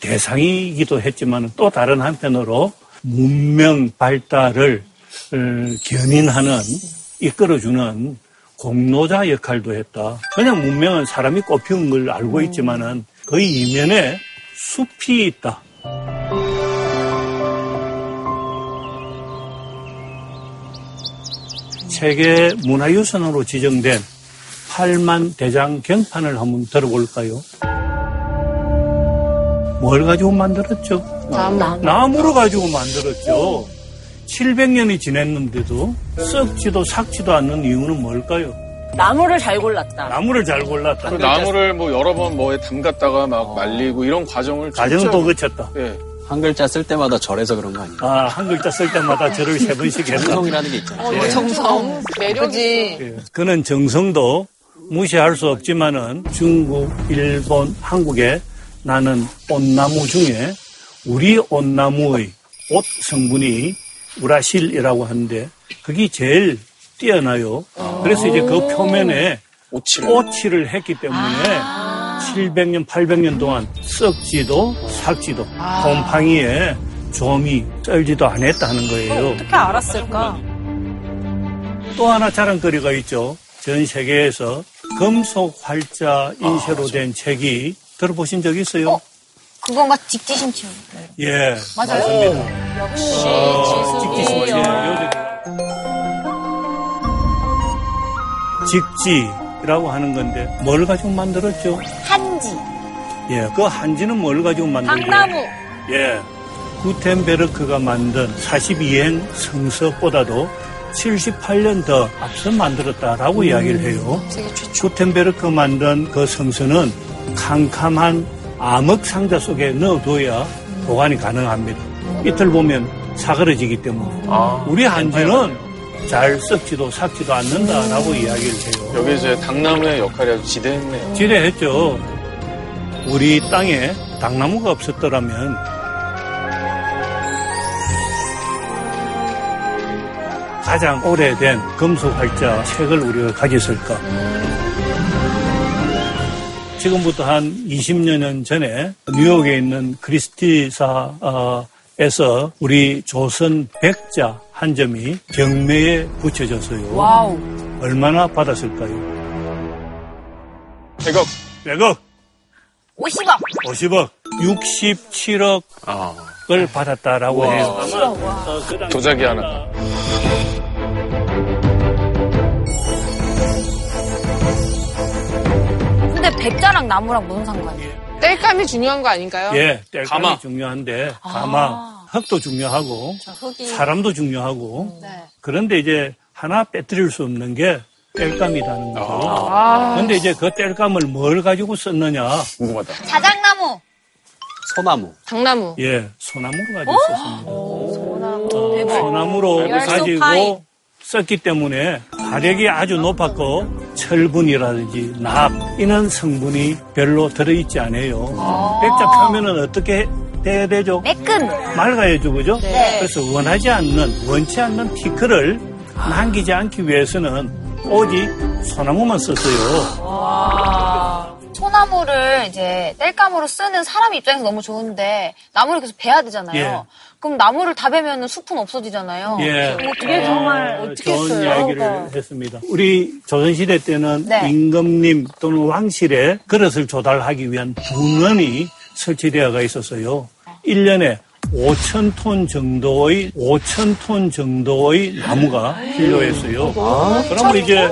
대상이기도 했지만 또 다른 한편으로 문명 발달을 견인하는 이끌어주는 공로자 역할도 했다. 그냥 문명은 사람이 꽃피운 걸 알고 있지만은 그 이면에 숲이 있다. 세계 문화유산으로 지정된 8만 대장 경판을 한번 들어볼까요? 뭘 가지고 만들었죠? 나무로 가지고 만들었죠. 700년이 지냈는데도 썩지도 삭지도 않는 이유는 뭘까요? 나무를 잘 골랐다. 나무를 뭐 여러 번 뭐에 담갔다가 막 말리고 이런 과정도 거쳤다. 예. 한 글자 쓸 때마다 절해서 그런 거 아니에요? 아, 한 글자 쓸 때마다 절을 3번씩 했다. 정성이라는 게 있잖아요. 예. 정성, 매력이. 예. 그는 정성도 무시할 수 없지만은 중국, 일본, 한국에 나는 온나무 중에 우리 온나무의 옷 성분이 우라실이라고 하는데 그게 제일 뛰어나요. 그래서 이제 그 표면에 오칠을 했기 때문에 700년, 800년 동안 썩지도 삭지도 곰팡이에 점이 쩔지도 안 했다 하는 거예요. 어떻게 알았을까? 또 하나 자랑거리가 있죠. 전 세계에서 금속 활자 인쇄로 된 책이 들어보신 적 있어요? 그건가 직지심체요절. 예, 맞습니다. 역시 직지심체요절. 직지라고 하는 건데 뭘 가지고 만들었죠? 한지. 예, 그 한지는 뭘 가지고 만들었죠? 당나무. 예, 구텐베르크가 만든 42행 성서보다도 78년 더 앞서 만들었다라고 이야기를 해요. 구텐베르크 만든 그 성서는 캄캄한 암흑 상자 속에 넣어둬야 보관이 가능합니다. 이틀 보면 사그러지기 때문에 우리 한지는 잘 썩지도 삭지도 않는다라고 이야기를 해요. 여기 이제 당나무의 역할이 아주 지대했네요. 지대했죠. 우리 땅에 당나무가 없었더라면 가장 오래된 금속 활자 책을 우리가 가졌을까. 지금부터 한 20년 전에 뉴욕에 있는 크리스티사에서 우리 조선백자 한 점이 경매에 붙여졌어요. 와우. 얼마나 받았을까요? 100억. 100억. 50억. 67억을 받았다라고 우와. 해요. 도자기 하나. 근데 백자랑 나무랑 무슨 상관이에요? 땔감이 중요한 거 아닌가요? 예, 땔감이 중요한데 가마, 흙도 중요하고 사람도 중요하고 그런데 이제 하나 빼뜨릴 수 없는 게 땔감이라는 거죠. 근데 이제 그 땔감을 뭘 가지고 썼느냐? 궁금하다. 자작나무. 소나무. 당나무. 예, 소나무로 가지고 썼습니다. 소나무로 가지고 썼기 때문에 가력이 아주 높았고 철분이라든지 납 이런 성분이 별로 들어있지 않아요. 백자 표면은 어떻게 돼야 되죠? 매끈. 맑아야죠, 그죠? 네. 그래서 원치 않는 피크를 남기지 않기 위해서는 오직 소나무만 썼어요. 와. 소나무를 이제 땔감으로 쓰는 사람 입장에서 너무 좋은데 나무를 계속 베야 되잖아요. 예. 그럼 나무를 다 베면 숲은 없어지잖아요. 예. 그게 정말 어떻게 했어요? 좋은 이야기를 했습니다. 우리 조선시대 때는 임금님 또는 왕실에 그릇을 조달하기 위한 분원이 설치되어 있었어요. 1년에 5,000톤 정도의 5,000톤 정도의 나무가 필요했어요. 그럼 이제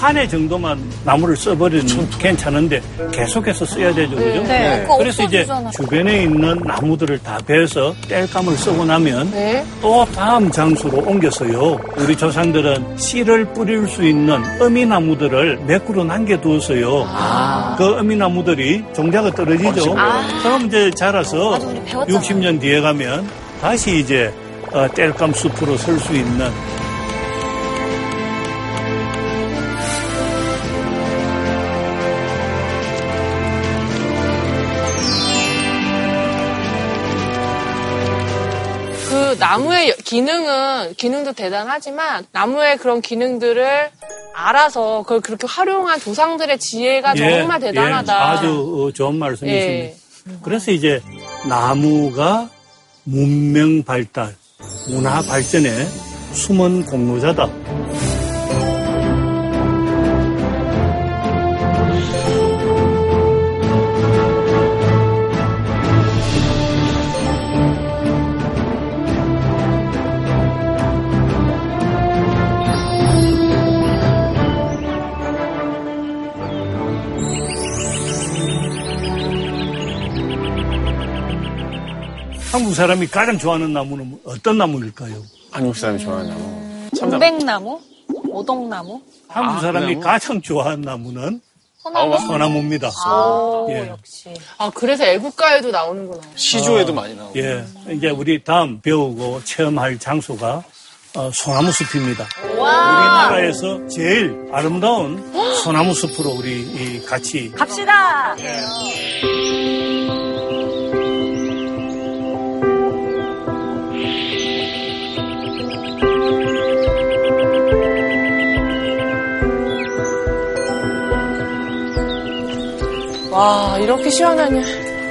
한 해 정도만 나무를 써버리면 괜찮은데 계속해서 써야 되죠, 그죠? 네. 그래서 이제 주변에 있는 나무들을 다 베서 땔감을 쓰고 나면 또 다음 장소로 옮겼어요. 우리 조상들은 씨를 뿌릴 수 있는 어미나무들을 몇 그루 남겨두었어요. 그 어미나무들이 종자가 떨어지죠. 그럼 이제 자라서 60년 뒤에 가면 다시 이제 땔감 숲으로 설 수 있는. 나무의 기능은, 기능도 대단하지만, 나무의 그런 기능들을 알아서 그걸 그렇게 활용한 조상들의 지혜가 정말 대단하다. 아주 좋은 말씀이십니다. 그래서 이제 나무가 문명 발달, 문화 발전의 숨은 공로자다. 한국 사람이 가장 좋아하는 나무는 어떤 나무일까요? 한국 사람이 좋아하는 나무. 동백나무? 오동나무? 한국 사람이 가장 좋아하는 나무는 소나무입니다. 역시. 그래서 애국가에도 나오는구나. 시조에도 많이 나오고. 예. 이제 우리 다음 배우고 체험할 장소가 소나무 숲입니다. 우리나라에서 제일 아름다운 소나무 숲으로 우리 같이 갑시다. 와, 이렇게 시원하냐.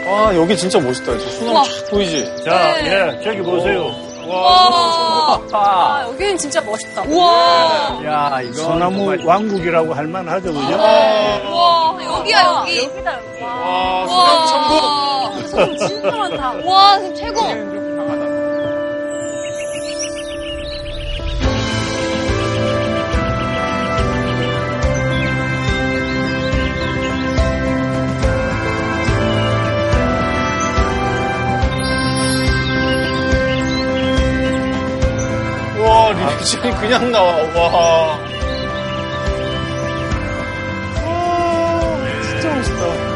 와, 여기 진짜 멋있다. 소나무 보이지? 자, 예, 저기 보세요. 와, 여기는 진짜 멋있다. 우와. 야, 이거. 소나무 왕국이라고 할 만하죠, 그죠? 와, 여기야, 여기. 여기다, 여기. 와, 소나무 천국. 소나무 진짜 많다. 와, 최고. 액션이 그냥 나와. 와. 와 진짜 멋있다.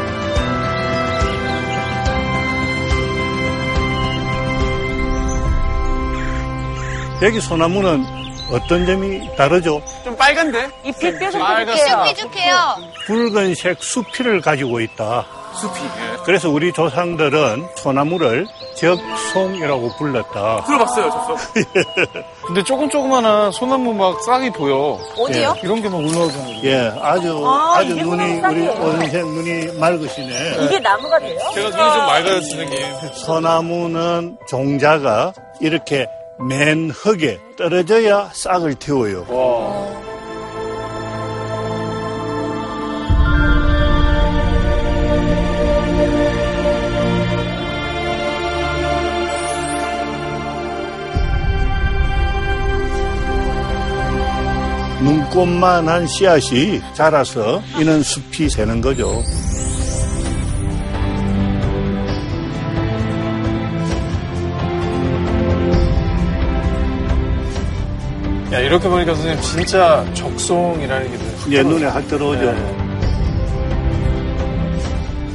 여기 소나무는 어떤 점이 다르죠? 좀 빨간데? 잎이 삐죽삐죽해요. 붉은색 수피를 가지고 있다. 수피. 예. 그래서 우리 조상들은 소나무를 적송이라고 불렀다. 들어봤어요, 적송. 예. 근데 조그만한 소나무 막 싹이 보여. 어디요? 예. 이런 게 막 올라오잖아요. 예, 아주 눈이 우리 원생 눈이 맑으시네. 이게 나무가 돼요? 제가 눈이 좀 맑아지는 게. 소나무는 종자가 이렇게 맨 흙에 떨어져야 싹을 틔워요. 와. 눈꽃만한 씨앗이 자라서 이는 숲이 되는 거죠. 야, 이렇게 보니까 선생님 진짜 적송이라는 게 눈에 확 들어오죠. 네.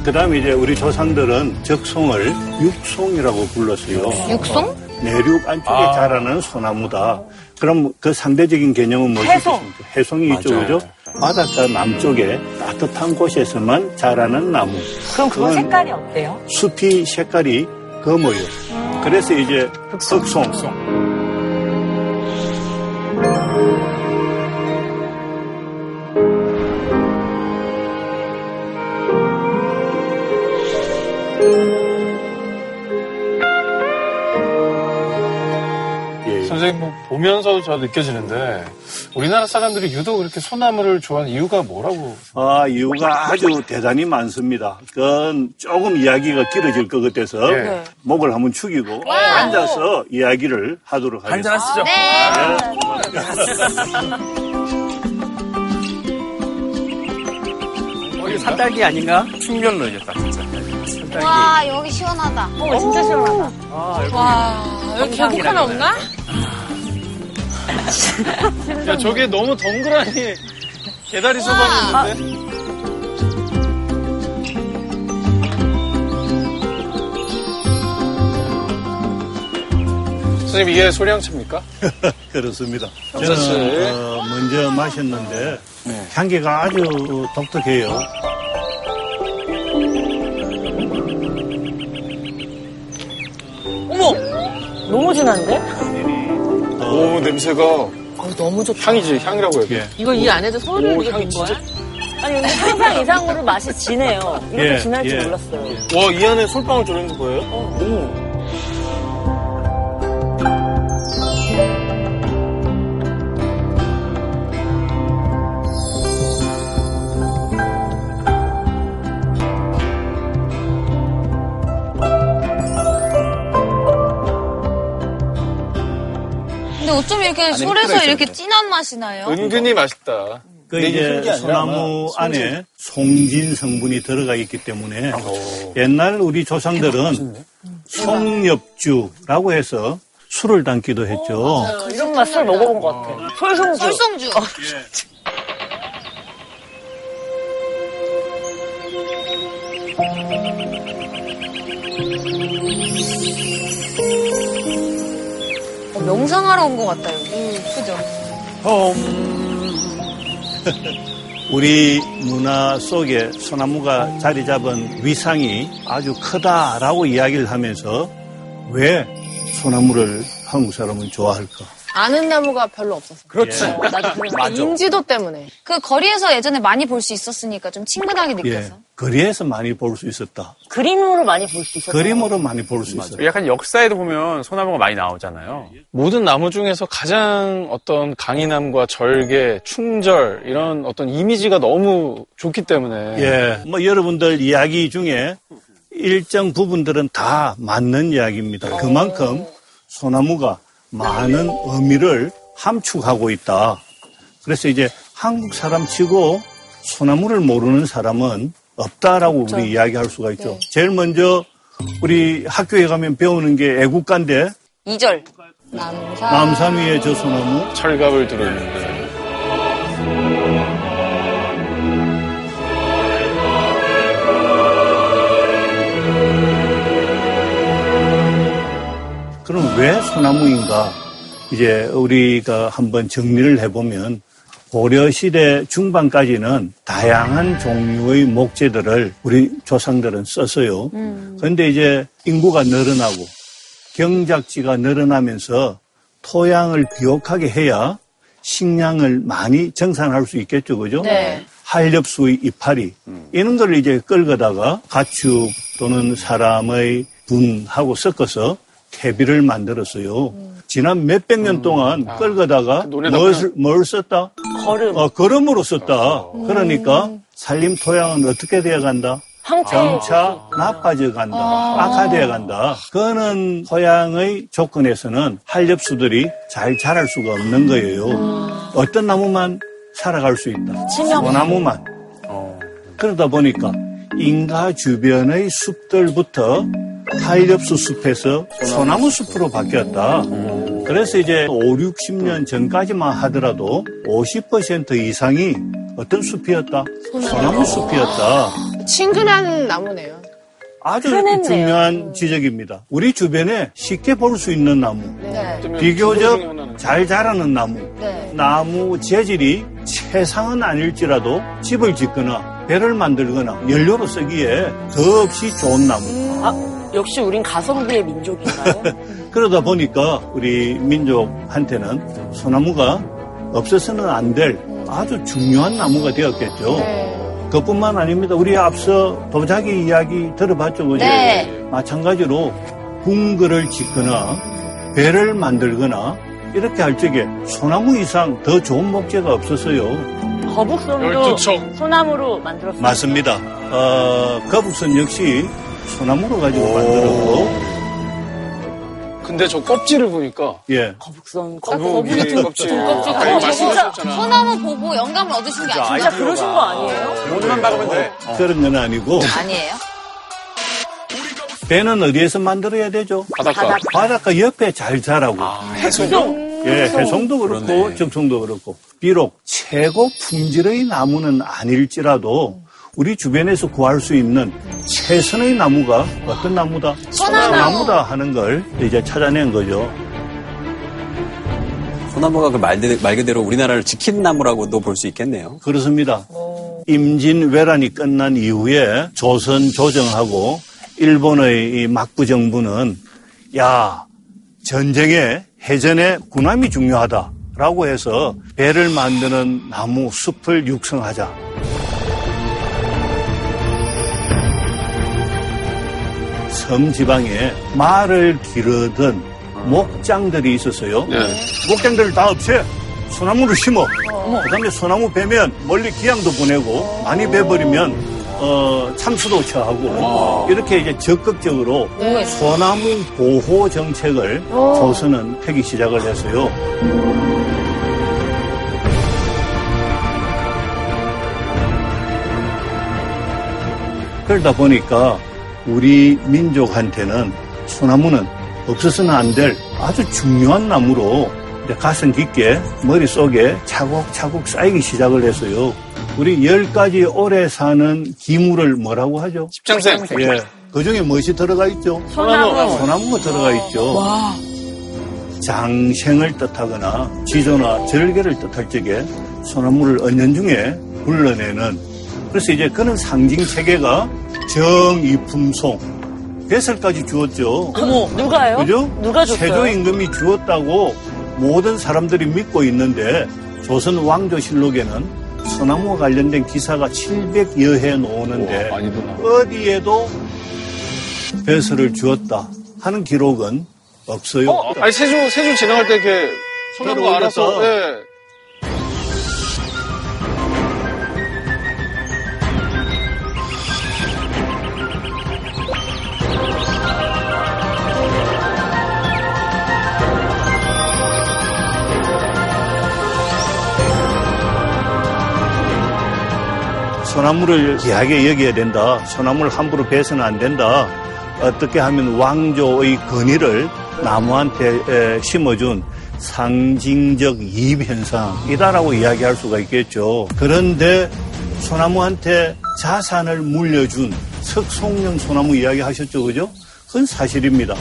그다음에 이제 우리 조상들은 적송을 육송이라고 불렀어요. 육송? 내륙 안쪽에 자라는 소나무다. 그럼 그 상대적인 개념은 뭐죠? 해송이 맞아요. 이쪽이죠. 바닷가 남쪽에 따뜻한 곳에서만 자라는 나무. 그럼 그 색깔이 어때요? 숲이 색깔이 검어요. 그래서 이제 흑송. 선생님 뭐 보면서 저 느껴지는데 우리나라 사람들이 유독 그렇게 소나무를 좋아하는 이유가 뭐라고? 이유가 아주 대단히 많습니다. 그건 조금 이야기가 길어질 것 같아서 예. 목을 한번 축이고 앉아서 이야기를 하도록 하겠습니다. 한잔하시죠. 네. 이거 산딸기 아닌가? 충전로 이겼다 진짜. 산딸기. 와 여기 시원하다. 오 진짜 시원하다. 와 여기 계곡 하나 없나? 야, 저게 너무 덩그러니 개다리 소방이 있는데? 선생님, 이게 소량차입니까? 그렇습니다. 저는 먼저 마셨는데 네. 향기가 아주 독특해요. 어머! 너무 진한데? 오 냄새가 너무 좋다. 향이지 향이라고 해요. 예. 이거 이 안에도 소를 넣은 거야? 아니 근데 상상 이상으로 맛이 진해요. 이렇게 예, 진할 줄 몰랐어요. 예. 와 이 안에 솔방울 졸이는 거예요? 오. 어쩜 이렇게 솔에서 이렇게 진한 맛이 나요? 은근히 맛있다. 그 이제 소나무 안에 송진 성분이 들어가 있기 때문에 옛날 우리 조상들은 송엽주라고 해서 술을 담기도 했죠. 이런 맛을 먹어본 것 같아. 솔송주. 명상하러 온 것 같아요. 그죠? 우리 문화 속에 소나무가 자리 잡은 위상이 아주 크다라고 이야기를 하면서 왜 소나무를 한국 사람은 좋아할까? 아는 나무가 별로 없었어요. 그렇지. 나도 인지도 때문에. 그 거리에서 예전에 많이 볼 수 있었으니까 좀 친근하게 느껴서. 예. 거리에서 많이 볼 수 있었다. 그림으로 많이 볼 수 있었다. 그림으로 많이 볼 수 있었다. 약간 역사에도 보면 소나무가 많이 나오잖아요. 모든 나무 중에서 가장 어떤 강인함과 절개, 충절 이런 어떤 이미지가 너무 좋기 때문에. 예. 뭐 여러분들 이야기 중에 일정 부분들은 다 맞는 이야기입니다. 그만큼 소나무가 많은 의미를 함축하고 있다. 그래서 이제 한국 사람 치고 소나무를 모르는 사람은 없다라고 그렇죠. 우리 이야기할 수가 있죠. 네. 제일 먼저 우리 학교에 가면 배우는 게 애국가인데 2절. 남산 위에 저 소나무 철갑을 들어있는데 그럼 왜 소나무인가? 이제 우리가 한번 정리를 해보면 고려시대 중반까지는 다양한 종류의 목재들을 우리 조상들은 썼어요. 그런데 이제 인구가 늘어나고 경작지가 늘어나면서 토양을 비옥하게 해야 식량을 많이 정산할 수 있겠죠, 그죠? 네. 한렵수의 이파리, 이런 걸 이제 끌거다가 가축 또는 사람의 분하고 섞어서 퇴비를 만들었어요. 지난 몇백 년 동안 끌거다가 뭘 썼다? 거름. 거름으로 썼다. 그러니까 산림 토양은 어떻게 되어 간다? 점차 나빠져 간다. 악화되어 간다. 그거는 토양의 조건에서는 한렵수들이 잘 자랄 수가 없는 거예요. 어떤 나무만 살아갈 수 있다. 소나무만. 그러다 보니까 인가 주변의 숲들부터 한렵수 숲에서 소나무 숲으로 바뀌었다. 그래서 이제 5, 60년 전까지만 하더라도 50% 이상이 어떤 숲이었다? 소나무 숲이었다. 친근한 나무네요. 아주 흔했네요. 중요한 지적입니다. 우리 주변에 쉽게 볼 수 있는 나무, 네. 비교적 잘 자라는 나무, 네. 나무 재질이 최상은 아닐지라도 집을 짓거나 배를 만들거나 연료로 쓰기에 더없이 좋은 나무. 역시 우린 가성비의 민족인가요? 그러다 보니까 우리 민족한테는 소나무가 없어서는 안 될 아주 중요한 나무가 되었겠죠. 네. 그것뿐만 아닙니다. 우리 앞서 도자기 이야기 들어봤죠. 그죠? 네. 마찬가지로 궁궐을 짓거나 배를 만들거나 이렇게 할 적에 소나무 이상 더 좋은 목재가 없었어요. 거북선도 소나무로 만들었습니다. 맞습니다. 거북선 역시 소나무로 가지고 만들었고. 근데 저 껍질을 보니까 예. 거북선 거북이 등 껍질. 진짜 소나무 보고 영감을 얻으신 게 아니에요. 진짜 그러신 거 아니에요? 옷만 박으면 돼. 그런 건 아니고. 아니에요? 배는 어디에서 만들어야 되죠? 바닷가 옆에 잘 자라고. 해수도. 예, 해송도 그렇고 그러네. 적성도 그렇고. 비록 최고 품질의 나무는 아닐지라도 우리 주변에서 구할 수 있는 최선의 나무가 어떤 나무다? 소나무다 하는 걸 이제 찾아낸 거죠. 소나무가 그 말 그대로 우리나라를 지킨 나무라고도 볼 수 있겠네요. 그렇습니다. 임진왜란이 끝난 이후에 조선 조정하고 일본의 이 막부 정부는 야, 전쟁에 해전에 군함이 중요하다라고 해서 배를 만드는 나무 숲을 육성하자. 섬지방에 말을 기르던 목장들이 있었어요. 네. 목장들을 다 없애 소나무를 심어. 그다음에 소나무 베면 멀리 기양도 보내고 많이 베버리면 참수도 처하고 이렇게 이제 적극적으로 네. 소나무 보호 정책을 조선은 펴기 시작을 했어요. 그러다 보니까 우리 민족한테는 소나무는 없어서는 안 될 아주 중요한 나무로 가슴 깊게 머릿속에 차곡차곡 쌓이기 시작을 했어요. 우리 10가지 오래 사는 기물을 뭐라고 하죠? 십장생. 예. 그 중에 무엇이 들어가 있죠? 소나무가 들어가 있죠. 와. 장생을 뜻하거나 지조나 절개를 뜻할 적에 소나무를 언년 중에 불러내는 그래서 이제 그런 상징 체계가 정이품송 배설까지 주었죠. 어머, 누가요? 그죠? 누가 줬어요? 세조 임금이 주었다고 모든 사람들이 믿고 있는데 조선 왕조실록에는 소나무와 관련된 기사가 700여 해 나오는데 어디에도 배설을 주었다 하는 기록은 없어요. 아니 세조 지나갈 때 이렇게 소나무가 알아서. 네. 소나무를 귀하게 여겨야 된다. 소나무를 함부로 베서는 안 된다. 어떻게 하면 왕조의 권위를 나무한테 심어준 상징적 이입현상이다라고 이야기할 수가 있겠죠. 그런데 소나무한테 자산을 물려준 석송령 소나무 이야기하셨죠, 그죠? 그건 사실입니다.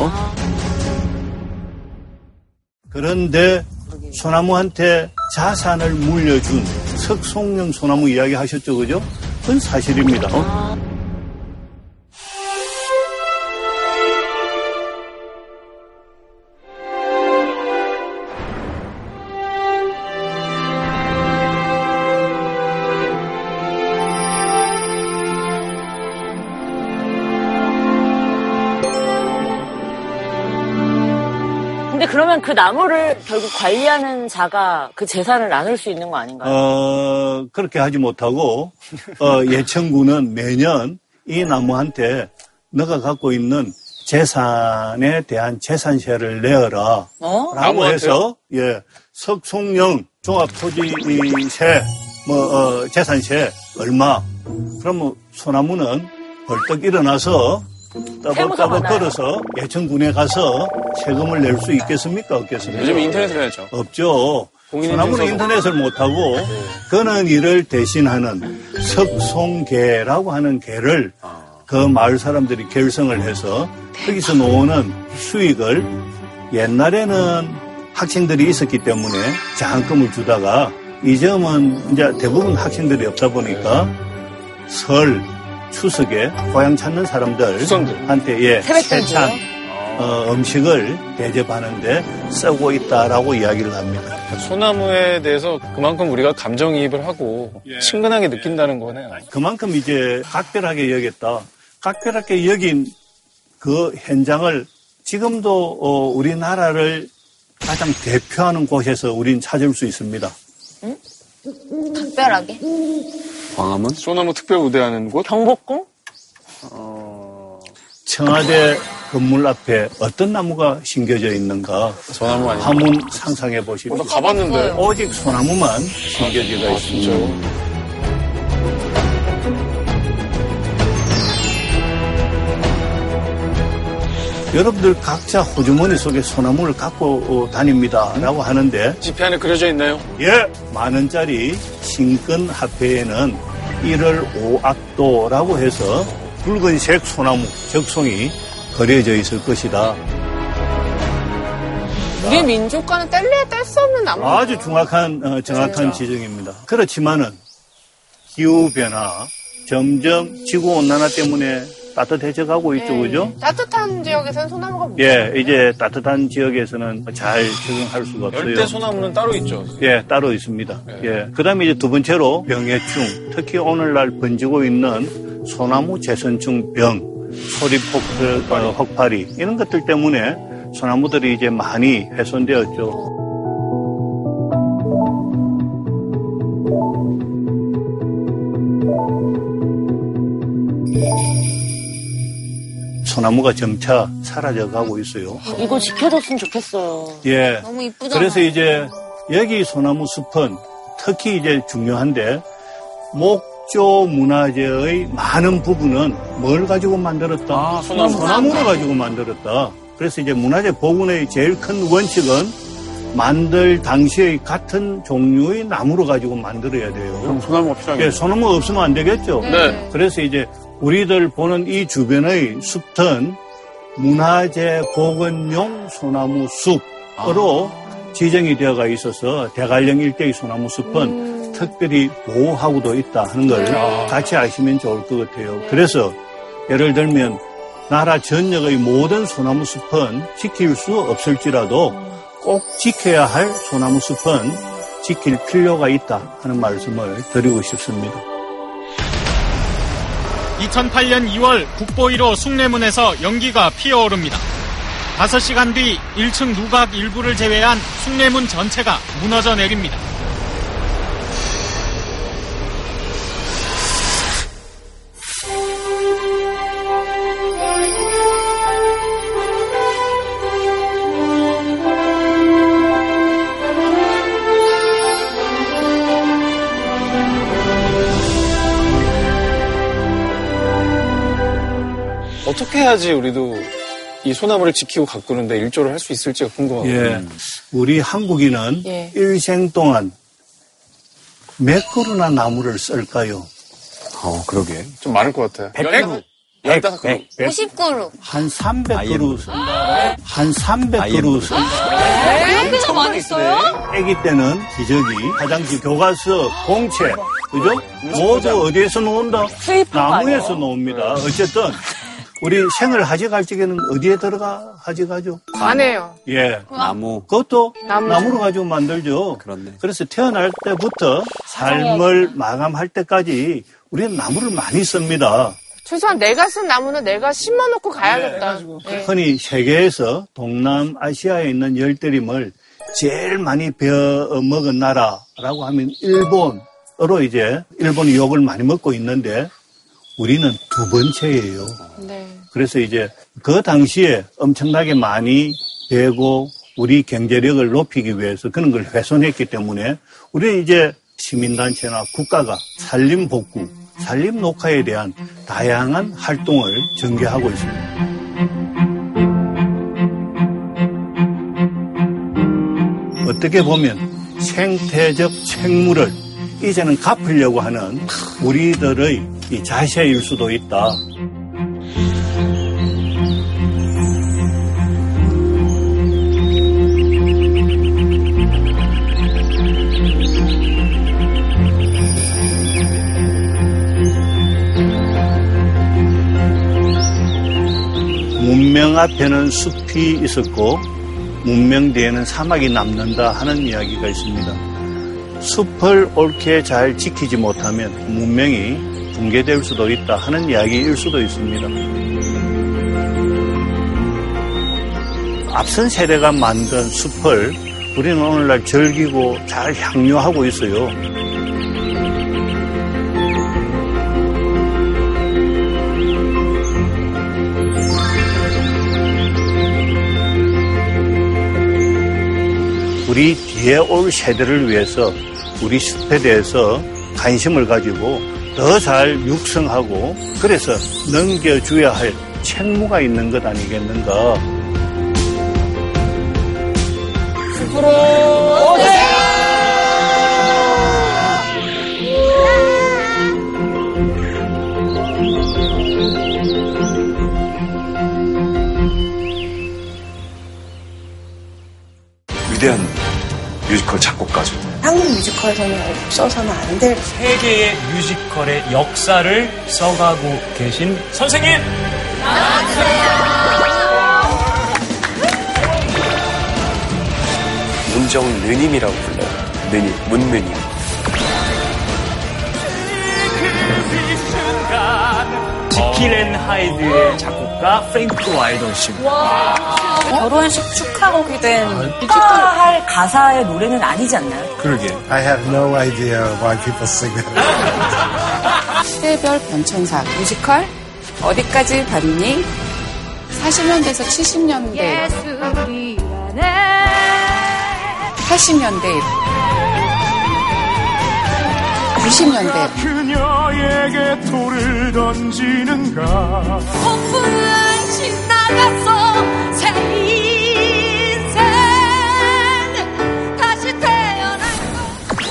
그런데 소나무한테 자산을 물려준 석송령 소나무 이야기하셨죠, 그죠? 그건 사실입니다. 그러면 그 나무를 결국 관리하는 자가 그 재산을 나눌 수 있는 거 아닌가요? 그렇게 하지 못하고 예천군은 매년 이 나무한테 너가 갖고 있는 재산에 대한 재산세를 내어라 라고 해서 예, 석송령 종합토지세 재산세 얼마 그러면 소나무는 벌떡 일어나서 따박따박 걸어서 예천군에 가서 세금을 낼 수 있겠습니까? 없겠습니까? 요즘 인터넷을 해야죠. 없죠. 소나무는 인터넷을 못하고 그는 이를 대신하는 석송계라고 하는 계를 그 마을 사람들이 결성을 해서 거기서 놓는 수익을 옛날에는 학생들이 있었기 때문에 장학금을 주다가 이 점은 이제 대부분 학생들이 없다 보니까 설, 추석에 고향 찾는 사람들한테 예, 세찬 음식을 대접하는데 쓰고 있다라고 이야기를 합니다. 소나무에 대해서 그만큼 우리가 감정이입을 하고 친근하게 느낀다는 거네요. 그만큼 이제 각별하게 여겼다. 각별하게 여긴 그 현장을 지금도 우리나라를 가장 대표하는 곳에서 우린 찾을 수 있습니다. 응? 특별하게? 광화문? 소나무 특별 우대하는 곳? 경복궁? 청와대 건물 앞에 어떤 나무가 심겨져 있는가? 소나무 아니에요? 한번 상상해 보십시오. 나 가봤는데. 오직 소나무만 심겨져 있습니다. 여러분들 각자 호주머니 속에 소나무를 갖고 다닙니다 라고 하는데 지폐 안에 그려져 있나요? 예! 만원짜리 신근화폐에는 1월 5악도라고 해서 붉은색 소나무, 적송이 그려져 있을 것이다. 우리 민족과는 뗄래야 뗄 수 없는 나무. 아주 정확한 지적입니다. 그렇지만은 기후변화, 점점 지구온난화 때문에 따뜻해져가고 있죠, 그죠? 따뜻한 지역에서는 소나무가 못 예, 이제 따뜻한 지역에서는 잘 적응할 수가 없어요. 열대 소나무는 따로 있죠? 예, 따로 있습니다. 네. 예. 그 다음에 이제 두 번째로 병해충, 특히 오늘날 번지고 있는 소나무 재선충 병, 소립 혹파리, 이런 것들 때문에 소나무들이 이제 많이 훼손되었죠. 소나무가 점차 사라져가고 있어요. 이거 지켜줬으면 좋겠어요. 예. 너무 이쁘잖아요. 그래서 이제 여기 소나무 숲은 특히 이제 중요한데 목조 문화재의 많은 부분은 뭘 가지고 만들었다? 소나무를 가지고 만들었다. 그래서 이제 문화재 복원의 제일 큰 원칙은 만들 당시의 같은 종류의 나무로 가지고 만들어야 돼요. 그럼 소나무가 필요하겠죠? 예, 소나무 없으면 안 되겠죠. 네. 그래서 이제 우리들 보는 이 주변의 숲은 문화재 복원용 소나무 숲으로 지정이 되어가 있어서 대관령 일대의 소나무 숲은 특별히 보호하고도 있다 하는 걸 같이 아시면 좋을 것 같아요. 그래서 예를 들면 나라 전역의 모든 소나무 숲은 지킬 수 없을지라도 꼭 지켜야 할 소나무 숲은 지킬 필요가 있다 하는 말씀을 드리고 싶습니다. 2008년 2월 국보 1호 숭례문에서 연기가 피어오릅니다. 5시간 뒤 1층 누각 일부를 제외한 숭례문 전체가 무너져 내립니다. 어떻게 해야지 우리도 이 소나무를 지키고 가꾸는데 일조를 할 수 있을지가 궁금하거든요. 예. 우리 한국인은 예. 일생 동안 몇 그루나 나무를 쓸까요? 그러게. 좀 많을 것 같아요. 100그루. 100그루. 50그루. 한 300그루 쓴다. 한 300그루 쓴다. 엄청 많이 써요? 애기 때는 기저귀, 화장실, 교과서, 공책. 그죠? 모두 어디에서 놓는다? 나무에서 놓습니다. 어쨌든. 우리 생을 하져갈지에는 어디에 들어가 하져가죠? 관에요. 예. 나무. 그것도 나무로 가지고 만들죠. 그렇네. 그래서 태어날 때부터 삶을 마감할 때까지 우리는 나무를 많이 씁니다. 최소한 내가 쓴 나무는 내가 심어놓고 가야겠다. 네. 흔히 세계에서 동남아시아에 있는 열대림을 제일 많이 베어먹은 나라라고 하면 일본으로 이제 일본이 욕을 많이 먹고 있는데 우리는 두 번째예요. 네. 그래서 이제 그 당시에 엄청나게 많이 베고 우리 경제력을 높이기 위해서 그런 걸 훼손했기 때문에 우리는 이제 시민단체나 국가가 산림복구, 산림녹화에 대한 다양한 활동을 전개하고 있습니다. 어떻게 보면 생태적 책무를 이제는 갚으려고 하는 우리들의 이 자세일 수도 있다. 문명 앞에는 숲이 있었고 문명 뒤에는 사막이 남는다 하는 이야기가 있습니다. 숲을 옳게 잘 지키지 못하면 문명이 붕괴될 수도 있다 하는 이야기일 수도 있습니다. 앞선 세대가 만든 숲을 우리는 오늘날 즐기고 잘 향유하고 있어요. 우리 뒤에 올 세대를 위해서 우리 숲에 대해서 관심을 가지고 더 잘 육성하고 그래서 넘겨줘야 할 책무가 있는 것 아니겠는가. 숲으로 오세요! 위대한 뮤지컬 작곡가죠. 한국 뮤지컬에서는 없어서는 안 될 세계의 뮤지컬의 역사를 써가고 계신 선생님! 안녕하세요. 문정느님이라고 불러요. 느님, 문느님. 지킬앤 하이드의 작곡가 프랭크 와이드혼 씨입니다. 결혼식 축하곡이 된 축하할 가사의 노래는 아니지 않나요? 그러게. I have no idea why people sing that. 시대별 변천사 뮤지컬 어디까지 봤니? 40년대에서 70년대 80년대 90년대 그녀에게 돌을 던지는가 폭풍은 지나갔어 새 인생 다시 태어날 것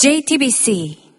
JTBC